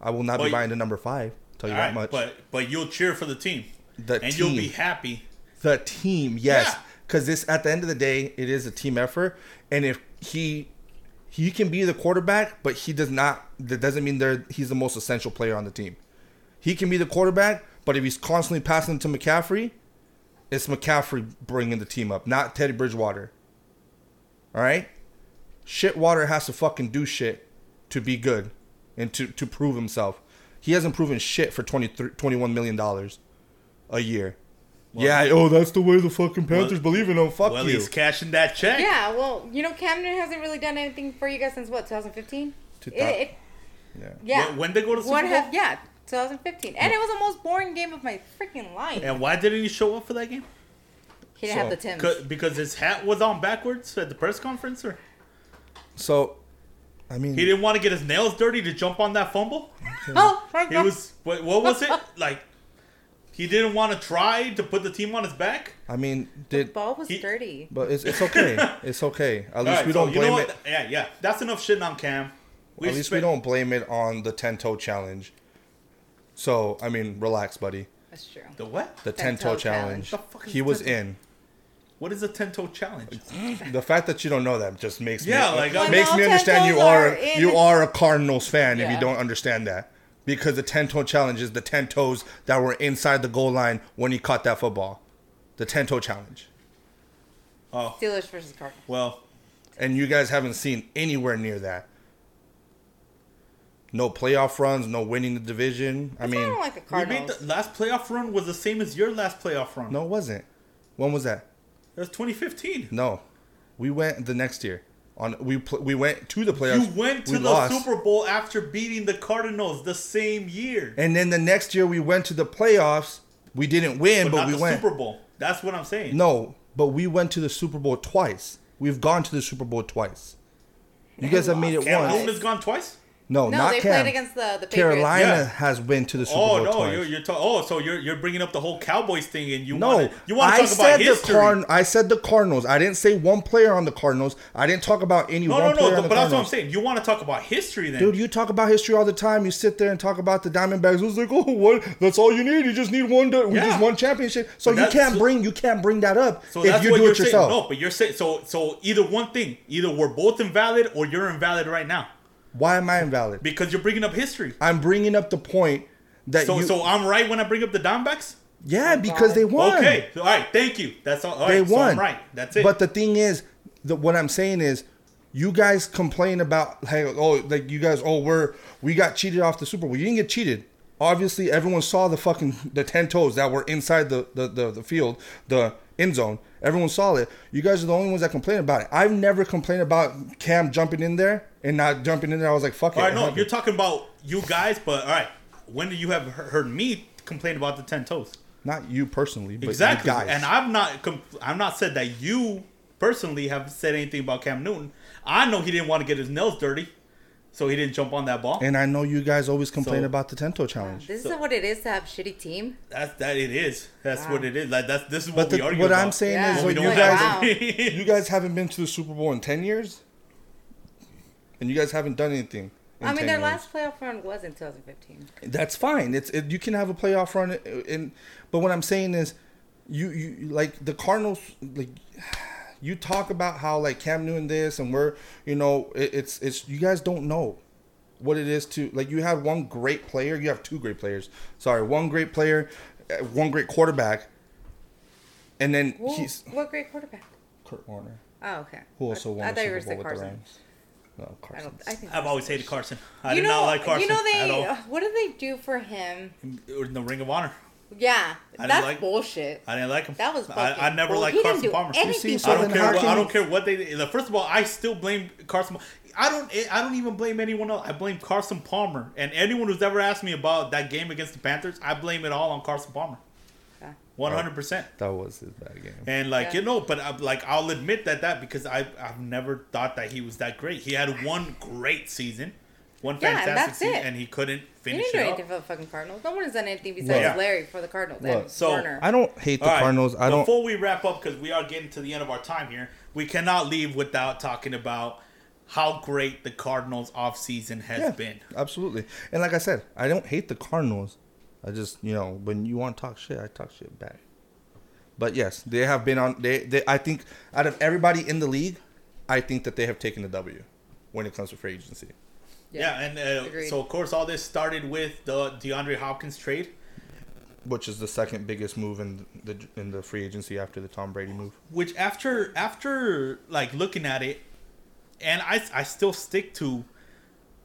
I will not but, be buying the number five. Tell you that right, much. But but you'll cheer for the team. The and team. You'll be happy. The team, yes. Because yeah. this, at the end of the day, it is a team effort. And if he he can be the quarterback, but he does not. That doesn't mean they're he's the most essential player on the team. He can be the quarterback, but if he's constantly passing to McCaffrey, it's McCaffrey bringing the team up, not Teddy Bridgewater. All right? Shitwater has to fucking do shit to be good and to, to prove himself. He hasn't proven shit for twenty-one million dollars a year. Well, yeah, oh, that's the way the fucking Panthers well, believe in him. Fuck well, you. Well, he's cashing that check. Yeah, well, you know, Cam Newton hasn't really done anything for you guys since, what, twenty fifteen? Yeah. yeah. When, when they go to Super Bowl? Have, yeah. twenty fifteen. And it was the most boring game of my freaking life. And why didn't he show up for that game? He didn't so, have the Timbs. Because his hat was on backwards at the press conference? Or? So, I mean... He didn't want to get his nails dirty to jump on that fumble? Okay. Oh, my God. He was... What, what was it? Like, he didn't want to try to put the team on his back? I mean, did... The ball was he, dirty. But it's, it's okay. It's okay. At least right, we so don't blame you know it. Yeah, yeah. That's enough shitting on Cam. We At least spent, we don't blame it on the ten-toe challenge. So, I mean, relax, buddy. That's true. The what? The ten-toe challenge. The fuck is he was in. What is a ten-toe challenge? The fact that you don't know that just makes yeah, me, like, makes me understand you are, are you are a Cardinals fan yeah. if you don't understand that. because the ten-toe challenge is the ten toes that were inside the goal line when he caught that football. The ten-toe challenge. Oh. Steelers versus Cardinals. Well, and you guys haven't seen anywhere near that. No playoff runs, no winning the division. I mean, I don't like the Cardinals. We made the last playoff run was the same as your last playoff run. No, it wasn't. When was that? It was twenty fifteen. No, we went the next year. On we pl- we went to the playoffs. You went to we the lost. Super Bowl after beating the Cardinals the same year. And then the next year we went to the playoffs. We didn't win, but, but not we the went Super Bowl. That's what I'm saying. No, but we went to the Super Bowl twice. We've gone to the Super Bowl twice. You guys have made it Cam once. Cam Newton has gone twice. No, no, not they Cam. Played against the, the Patriots. Carolina yeah. has been to the Super oh, Bowl no, twice. You're, you're ta- oh, so you're you're bringing up the whole Cowboys thing, and you no, want to you want to talk about history. Car- I said the Cardinals. I didn't say one player on the Cardinals. I didn't talk about any no, one no, player no, on the Cardinals. No, no, no, but that's what I'm saying. You want to talk about history then. Dude, you talk about history all the time. You sit there and talk about the Diamondbacks. It's like, oh, what? That's all you need. You just need one to, we yeah. just won championship. So you can't, so, bring, you can't bring that up so if you do it yourself. Saying. No, but you're saying, so, so either one thing. Either we're both invalid or you're invalid right now. Why am I invalid? Because you're bringing up history. I'm bringing up the point that so you... So I'm right when I bring up the Diamondbacks? Yeah, because they won. Okay. So, all right. Thank you. That's all. all they right. won. So I'm right. That's it. But the thing is, the, what I'm saying is, you guys complain about, like, oh, like you guys, oh, we're, we got cheated off the Super Bowl. You didn't get cheated. Obviously, everyone saw the fucking, the ten toes that were inside the, the, the, the field, the end zone. Everyone saw it. You guys are the only ones that complain about it. I've never complained about Cam jumping in there. And not jumping in there, I was like, fuck it. All right, no, you're talking about you guys, but all right. When do you have heard me complain about the ten toes? Not you personally, but exactly. You guys. And I've not, compl- I've not said that you personally have said anything about Cam Newton. I know he didn't want to get his nails dirty, so he didn't jump on that ball. And I know you guys always complain so, about the ten toe challenge. This so, is what it is to have a shitty team. That's that it is. That's wow. what it is. Like that's this is what the, we argue what about. What I'm saying yeah. is, well, you like, guys, wow. you guys haven't been to the Super Bowl in ten years. And you guys haven't done anything. I mean, their years. last playoff run was in twenty fifteen. That's fine. It's it, you can have a playoff run, in, but what I'm saying is, you you like the Cardinals. Like you talk about how like Cam Newton this and we're you know it, it's it's you guys don't know what it is to like you have one great player, you have two great players. Sorry, one great player, one great quarterback, and then well, he's what great quarterback? Kurt Warner. Oh, okay. Who also I, won I the Super Bowl with Carson. the Rams. No, Carson. I don't, I think I've always hated Carson. I you did know, not like Carson. You know they. Uh, what did they do for him? In the Ring of Honor. Yeah, I that's like bullshit. I didn't like him. That was. I, I never well, liked Carson Palmer. You see, so I don't care. What, I don't care what they. First of all, I still blame Carson. I don't. I don't even blame anyone else. I blame Carson Palmer. And anyone who's ever asked me about that game against the Panthers, I blame it all on Carson Palmer. One hundred percent. That was his bad game. And like yeah. you know, but I'm like I'll admit that that because I I've never thought that he was that great. He had one great season, one yeah, fantastic that's season, it. and he couldn't finish he didn't it. Didn't do anything up. for the fucking Cardinals. No one has done anything besides yeah. Larry for the Cardinals. Look, and so Warner. I don't hate the right, Cardinals. I don't. Before we wrap up, because we are getting to the end of our time here, we cannot leave without talking about how great the Cardinals offseason has yeah, been. Absolutely, and like I said, I don't hate the Cardinals. I just, you know, when you want to talk shit, I talk shit back. But yes, they have been on. They, they, I think, out of everybody in the league, I think that they have taken the W when it comes to free agency. Yeah, yeah and uh, so of course, all this started with the DeAndre Hopkins trade, which is the second biggest move in the in the free agency after the Tom Brady move. Which after after like looking at it, and I I still stick to,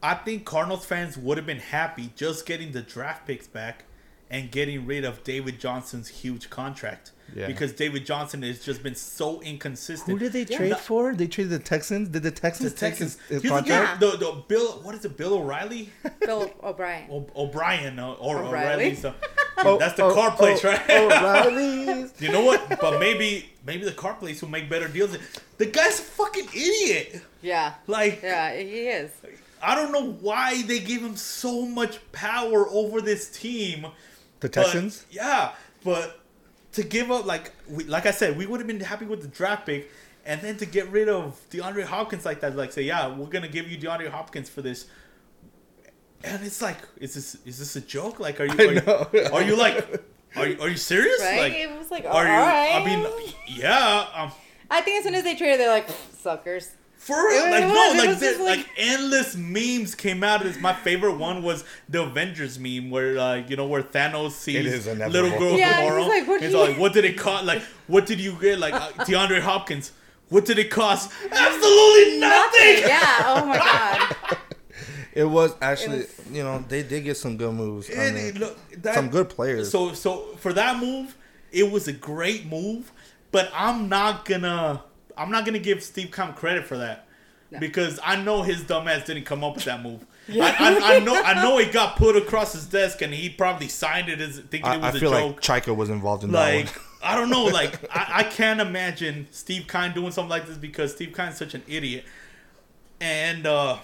I think Cardinals fans would have been happy just getting the draft picks back. And getting rid of David Johnson's huge contract. Yeah. Because David Johnson has just been so inconsistent. Who did they trade yeah. for? They traded the Texans? Did the Texans the Texans his contract? Yeah. The, the Bill, what is it, Bill O'Reilly? Bill O'Brien. O, O'Brien or, or O'Reilly. So, oh, that's the oh, car place, oh, right? O'Reilly's. You know what? But maybe maybe the car place will make better deals. The guy's a fucking idiot. Yeah. Like. Yeah, he is. I don't know why they gave him so much power over this team. The Texans? But, yeah, but to give up, like we, like I said, we would have been happy with the draft pick, and then to get rid of DeAndre Hopkins like that, like say, yeah, we're going to give you DeAndre Hopkins for this. And it's like, is this is this a joke? Like, are you, are you, are you like, are you, are you serious? Right? Like, it was like, are all you, right. I mean, yeah. Um, I think as soon as they traded, they're like, suckers. For real, like no, like, there, like like endless memes came out of this. My favorite one was the Avengers meme, where uh, you know where Thanos sees little girl yeah, tomorrow. Like, what and it's like, what did it cost? Like, what did you get? Like uh, DeAndre Hopkins, what did it cost? Absolutely nothing. nothing. Yeah. Oh my god. It was actually, it was, you know, they did get some good moves. It, I mean, look, that, some good players. So so for that move, it was a great move, but I'm not gonna. I'm not gonna give Steve Keim credit for that, no. because I know his dumbass didn't come up with that move. Yeah. I, I, I know, I know it got put across his desk, and he probably signed it as thinking I, it was I a joke. I feel like Chica was involved in like, that one. I don't know. Like I, I can't imagine Steve Keim doing something like this because Steve Keim's such an idiot. And uh,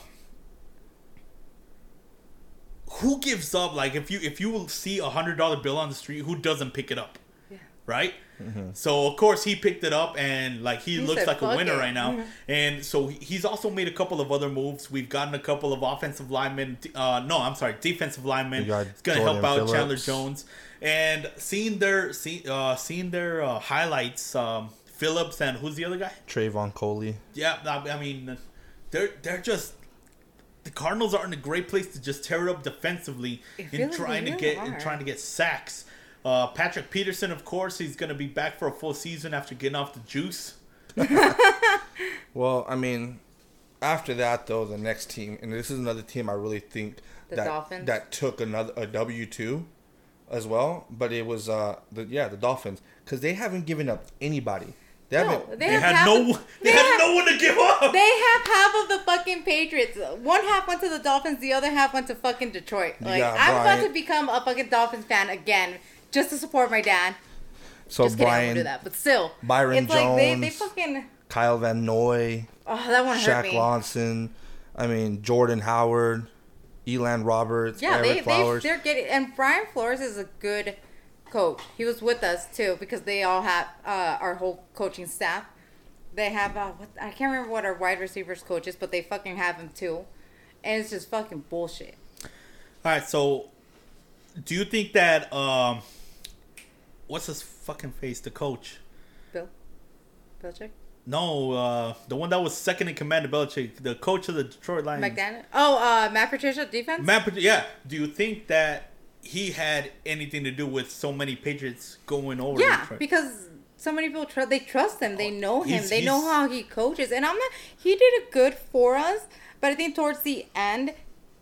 who gives up? Like if you if you will see a hundred dollar bill on the street, who doesn't pick it up? Yeah. Right. Mm-hmm. So of course he picked it up and like he, he looks said, like a winner it. right now. Mm-hmm. And so he's also made a couple of other moves. We've gotten a couple of offensive linemen. Uh, no, I'm sorry, defensive linemen. It's gonna Jordan help out Phillips. Chandler Jones. And seeing their see, uh, seeing their uh, highlights, um, Phillips and who's the other guy? Trayvon Coley. Yeah, I mean, they're they're just the Cardinals are in a great place to just tear it up defensively in trying to get in trying to get sacks. Uh, Patrick Peterson, of course, he's going to be back for a full season after getting off the juice. Well, I mean, after that, though, the next team, and this is another team I really think the that Dolphins? that took another a W two as well, but it was, uh, the, yeah, the Dolphins, because they haven't given up anybody. They, no, they, they have had no. Of, they, they have, have no one to give up. They have half of the fucking Patriots. One half went to the Dolphins. The other half went to fucking Detroit. Like yeah, I'm about to become a fucking Dolphins fan again. Just to support my dad. So Just kidding, Brian, I won't do that. But still, Byron it's Jones, like they, they fucking Kyle Van Noy, oh, that one Shaq hurt me. Lawson, I mean Jordan Howard, Elan Roberts, yeah, Eric they, Flowers. They, they're getting and Brian Flores is a good coach. He was with us too because they all have uh, our whole coaching staff. They have uh, what, I can't remember what our wide receivers coach is, but they fucking have him too, and it's just fucking bullshit. All right, so do you think that? Um, What's his fucking face? The coach. Bill? Belichick? No, uh, the one that was second in command of Belichick. The coach of the Detroit Lions. McDaniel? Oh, uh, Matt Patricia defense? Matt Patricia, yeah. Do you think that he had anything to do with so many Patriots going over Yeah, Detroit? Because so many people, tr- they trust him. They know him. He's, they he's, know how he coaches. And I'm not, he did it good for us, but I think towards the end...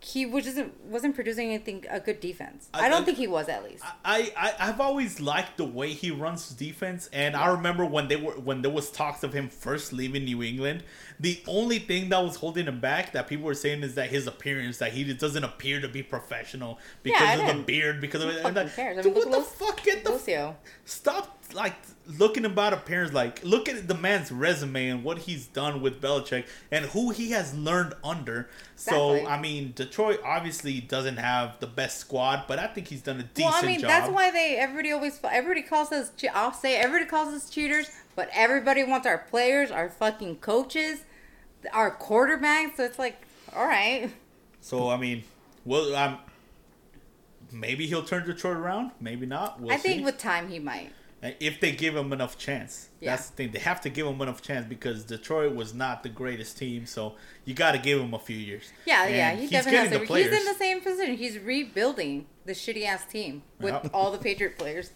He was just wasn't producing anything a good defense. I, I don't I, think he was at least. I, I I've always liked the way he runs defense, and yeah. I remember when they were when there was talks of him first leaving New England. The only thing that was holding him back that people were saying is that his appearance, that he doesn't appear to be professional because yeah, of the beard, because Who of it. Cares? I mean, dude, what the fuck? Get the f- stop like looking about appearance. Like look at the man's resume and what he's done with Belichick and who he has learned under. Exactly. So I mean, Detroit obviously doesn't have the best squad, but I think he's done a decent job. Well, I mean, job. that's why they everybody always everybody calls us. I'll say everybody calls us cheaters, but everybody wants our players, our fucking coaches, our quarterback. So it's like, all right. So I mean, well, um, maybe he'll turn Detroit around. Maybe not. We'll I see. think with time he might. If they give him enough chance. Yeah. That's the thing. They have to give him enough chance because Detroit was not the greatest team. So you got to give him a few years. Yeah, and yeah. He definitely has to. He's players. in the same position. He's rebuilding the shitty-ass team with yeah. all the Patriot players.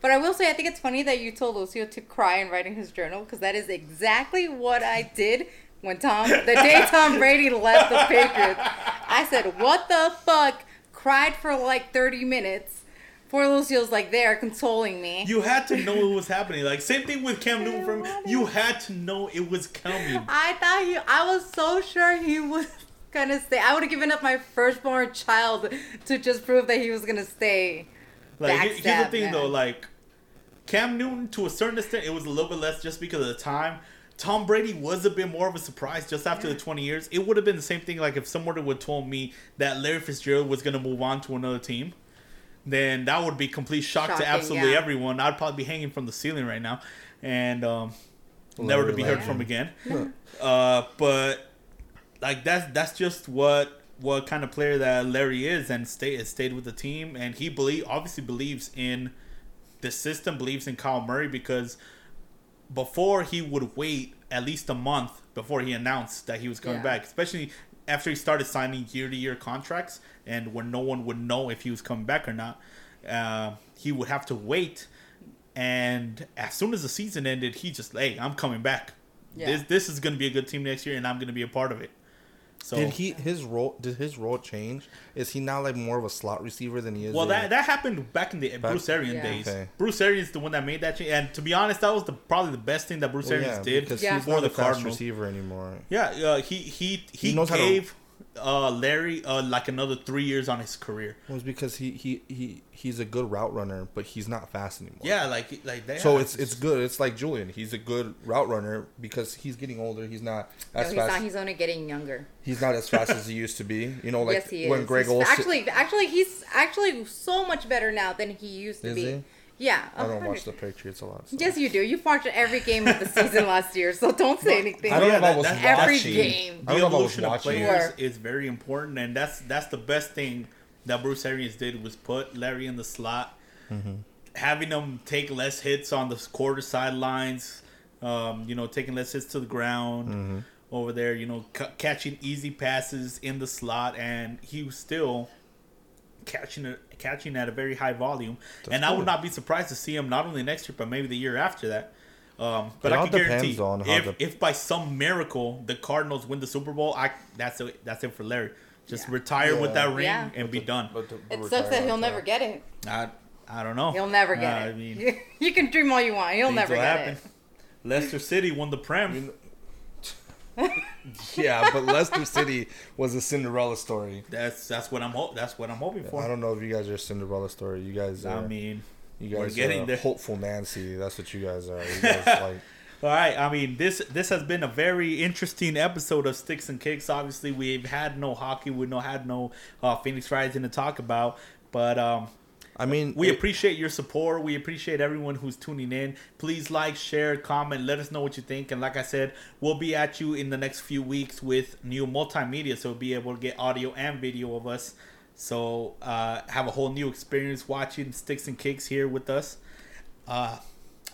But I will say, I think it's funny that you told Lucio to cry in writing his journal because that is exactly what I did when Tom, the day Tom Brady left the Patriots. I said, what the fuck? Cried for like thirty minutes. Poor Lucio's like there consoling me. You had to know it was happening. Like same thing with Cam Newton. From you had to know it was coming. I thought he. I was so sure he was gonna stay. I would have given up my firstborn child to just prove that he was gonna stay. Like Backstab, here's the thing man. though, like Cam Newton to a certain extent, it was a little bit less just because of the time. Tom Brady was a bit more of a surprise just after yeah. the twenty years. It would have been the same thing like if someone would have told me that Larry Fitzgerald was gonna move on to another team. Then that would be complete shock Shocking, to absolutely yeah. everyone. I'd probably be hanging from the ceiling right now, and um, never to be heard yeah. from again. Yeah. Uh, but like that's that's just what what kind of player that Larry is, and stay stayed with the team, and he believe obviously believes in the system, believes in Kyle Murray because before he would wait at least a month before he announced that he was coming yeah. back, especially after he started signing year-to-year contracts and when no one would know if he was coming back or not. Uh, he would have to wait, and as soon as the season ended, he just, hey, I'm coming back. Yeah. This this is going to be a good team next year, and I'm going to be a part of it. So did he his role did his role change? Is he now like more of a slot receiver than he is? Well, that a, that happened back in the back, Bruce Arians yeah. days. Okay. Bruce Arians is the one that made that change, and to be honest, that was the probably the best thing that Bruce well, Arians yeah, did because yeah. he's for not the Cardinals receiver anymore. Yeah, uh, he he he, he gave to, uh, Larry uh, like another three years on his career. It was because he, he, he he's a good route runner, but he's not fast anymore. Yeah, like like that. So it's it's good. It's like Julian. He's a good route runner because he's getting older. He's not as no, he's fast. Not, he's only getting younger. He's not as fast as he used to be. You know, like yes, he when is. Greg Olsen. Actually, actually, he's actually so much better now than he used to is be. He? Yeah, I don't watch the Patriots a lot. So. Yes, you do. You've watched every game of the season last year, so don't say anything. I don't yeah, know if I was watching. Every game. The evolution of players is very important, and that's that's the best thing that Bruce Arians did was put Larry in the slot, mm-hmm. having him take less hits on the quarter sidelines, um, you know, taking less hits to the ground. Mm-hmm. Over there, you know, c- catching easy passes in the slot, and he was still catching a, catching at a very high volume. That's and cool. I would not be surprised to see him not only next year, but maybe the year after that. Um, but it I can guarantee, on if, the... if by some miracle the Cardinals win the Super Bowl, I that's it, that's it for Larry. Just yeah. retire yeah. with that ring yeah. and but be the, done. But the, but it sucks that he'll that. never get it. I I don't know. He'll never get uh, it. I mean, you can dream all you want. He'll never get happen. it. Leicester City won the Prem. You know, yeah, but Leicester City was a Cinderella story. That's that's what I'm ho- that's what I'm hoping for. I don't know if you guys are a Cinderella story. You guys, are, I mean, you guys we're getting are there. Hopeful Nancy. That's what you guys are. You guys like. All right. I mean, this this has been a very interesting episode of Sticks and Kicks. Obviously, we've had no hockey. We've no had no uh, Phoenix Rising to talk about, but. um I mean, we it, appreciate your support. We appreciate everyone who's tuning in. Please like, share, comment. Let us know what you think. And like I said, we'll be at you in the next few weeks with new multimedia. So we'll be able to get audio and video of us. So uh, have a whole new experience watching Sticks and Kicks here with us. Uh,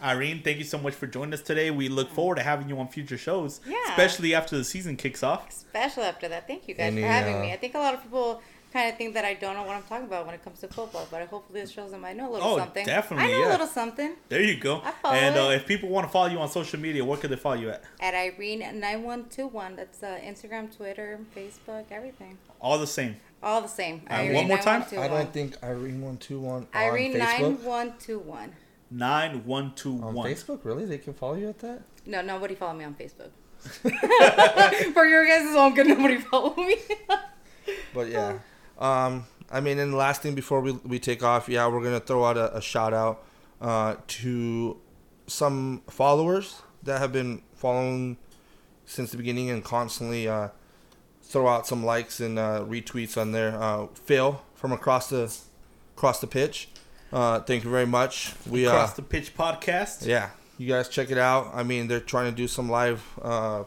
Irene, thank you so much for joining us today. We look forward to having you on future shows, yeah. especially after the season kicks off. Especially after that. Thank you guys Any, for having uh, me. I think a lot of people... kind of think that I don't know what I'm talking about when it comes to football, but hopefully this shows them I know a little oh, something. Definitely, I know yeah. a little something. There you go. I and uh, if people want to follow you on social media, where could they follow you at? At Irene nine one two one. That's uh, Instagram, Twitter, Facebook, everything. All the same. All the same. Uh, one more time. I don't think Irene one two one. Irene nine one two one. nine one two one. On Facebook, really? They can follow you at that? No, nobody follow me on Facebook. For your guys' own good, nobody follow me. But yeah. Um, I mean, and the last thing before we we take off, yeah, we're going to throw out a, a shout out uh, to some followers that have been following since the beginning and constantly uh, throw out some likes and uh, retweets on there. Uh, Phil from across the across the pitch. Uh, thank you very much. We Across uh, the Pitch podcast. Yeah. You guys check it out. I mean, they're trying to do some live. Uh,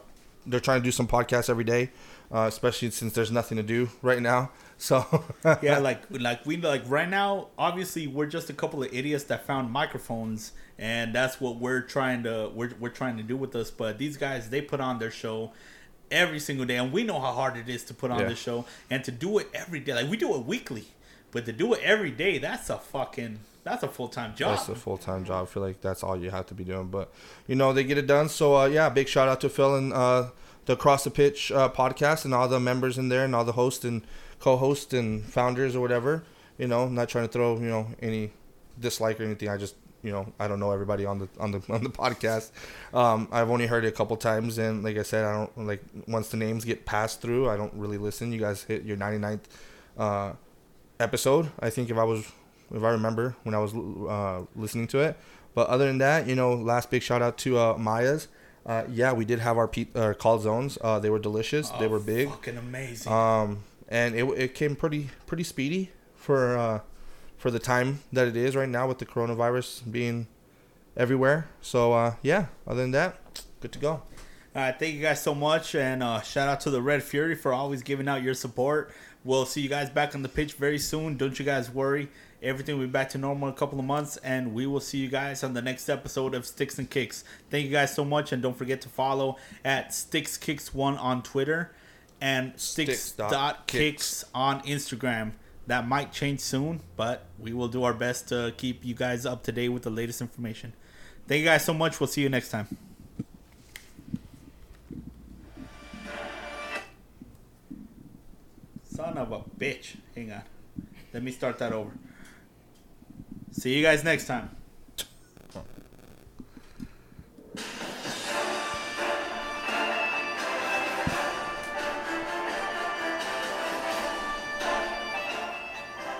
they're trying to do some podcasts every day, uh, especially since there's nothing to do right now. So yeah, like like we like right now. Obviously, we're just a couple of idiots that found microphones, and that's what we're trying to we're we're trying to do with us. But these guys, they put on their show every single day, and we know how hard it is to put on yeah. this show and to do it every day. Like we do it weekly, but to do it every day, that's a fucking that's a full time job. That's a full time job. I feel like that's all you have to be doing. But you know, they get it done. So uh, yeah, big shout out to Phil and uh, the Cross the Pitch uh, podcast and all the members in there and all the hosts and co-hosts and founders or whatever. You know, I'm not trying to throw, you know, any dislike or anything. I just, you know, I don't know everybody on the on the on the podcast. Um, I've only heard it a couple times, and like I said, I don't like once the names get passed through, I don't really listen. You guys hit your ninety-ninth uh, episode, I think, if I was if I remember when I was uh, listening to it. But other than that, you know, last big shout out to uh, Maya's. Uh, yeah, we did have our pe- uh, calzones. Uh, they were delicious. Oh, they were big. Fucking amazing. Um. And it it came pretty pretty speedy for uh, for the time that it is right now with the coronavirus being everywhere. So, uh, yeah, other than that, good to go. All right, thank you guys so much. And uh, shout out to the Red Fury for always giving out your support. We'll see you guys back on the pitch very soon. Don't you guys worry. Everything will be back to normal in a couple of months, and we will see you guys on the next episode of Sticks and Kicks. Thank you guys so much, and don't forget to follow at Sticks Kicks one on Twitter and Sticks dot Kicks on Instagram. That might change soon, but we will do our best to keep you guys up to date with the latest information. Thank you guys so much. We'll see you next time. Son of a bitch. Hang on. Let me start that over. See you guys next time.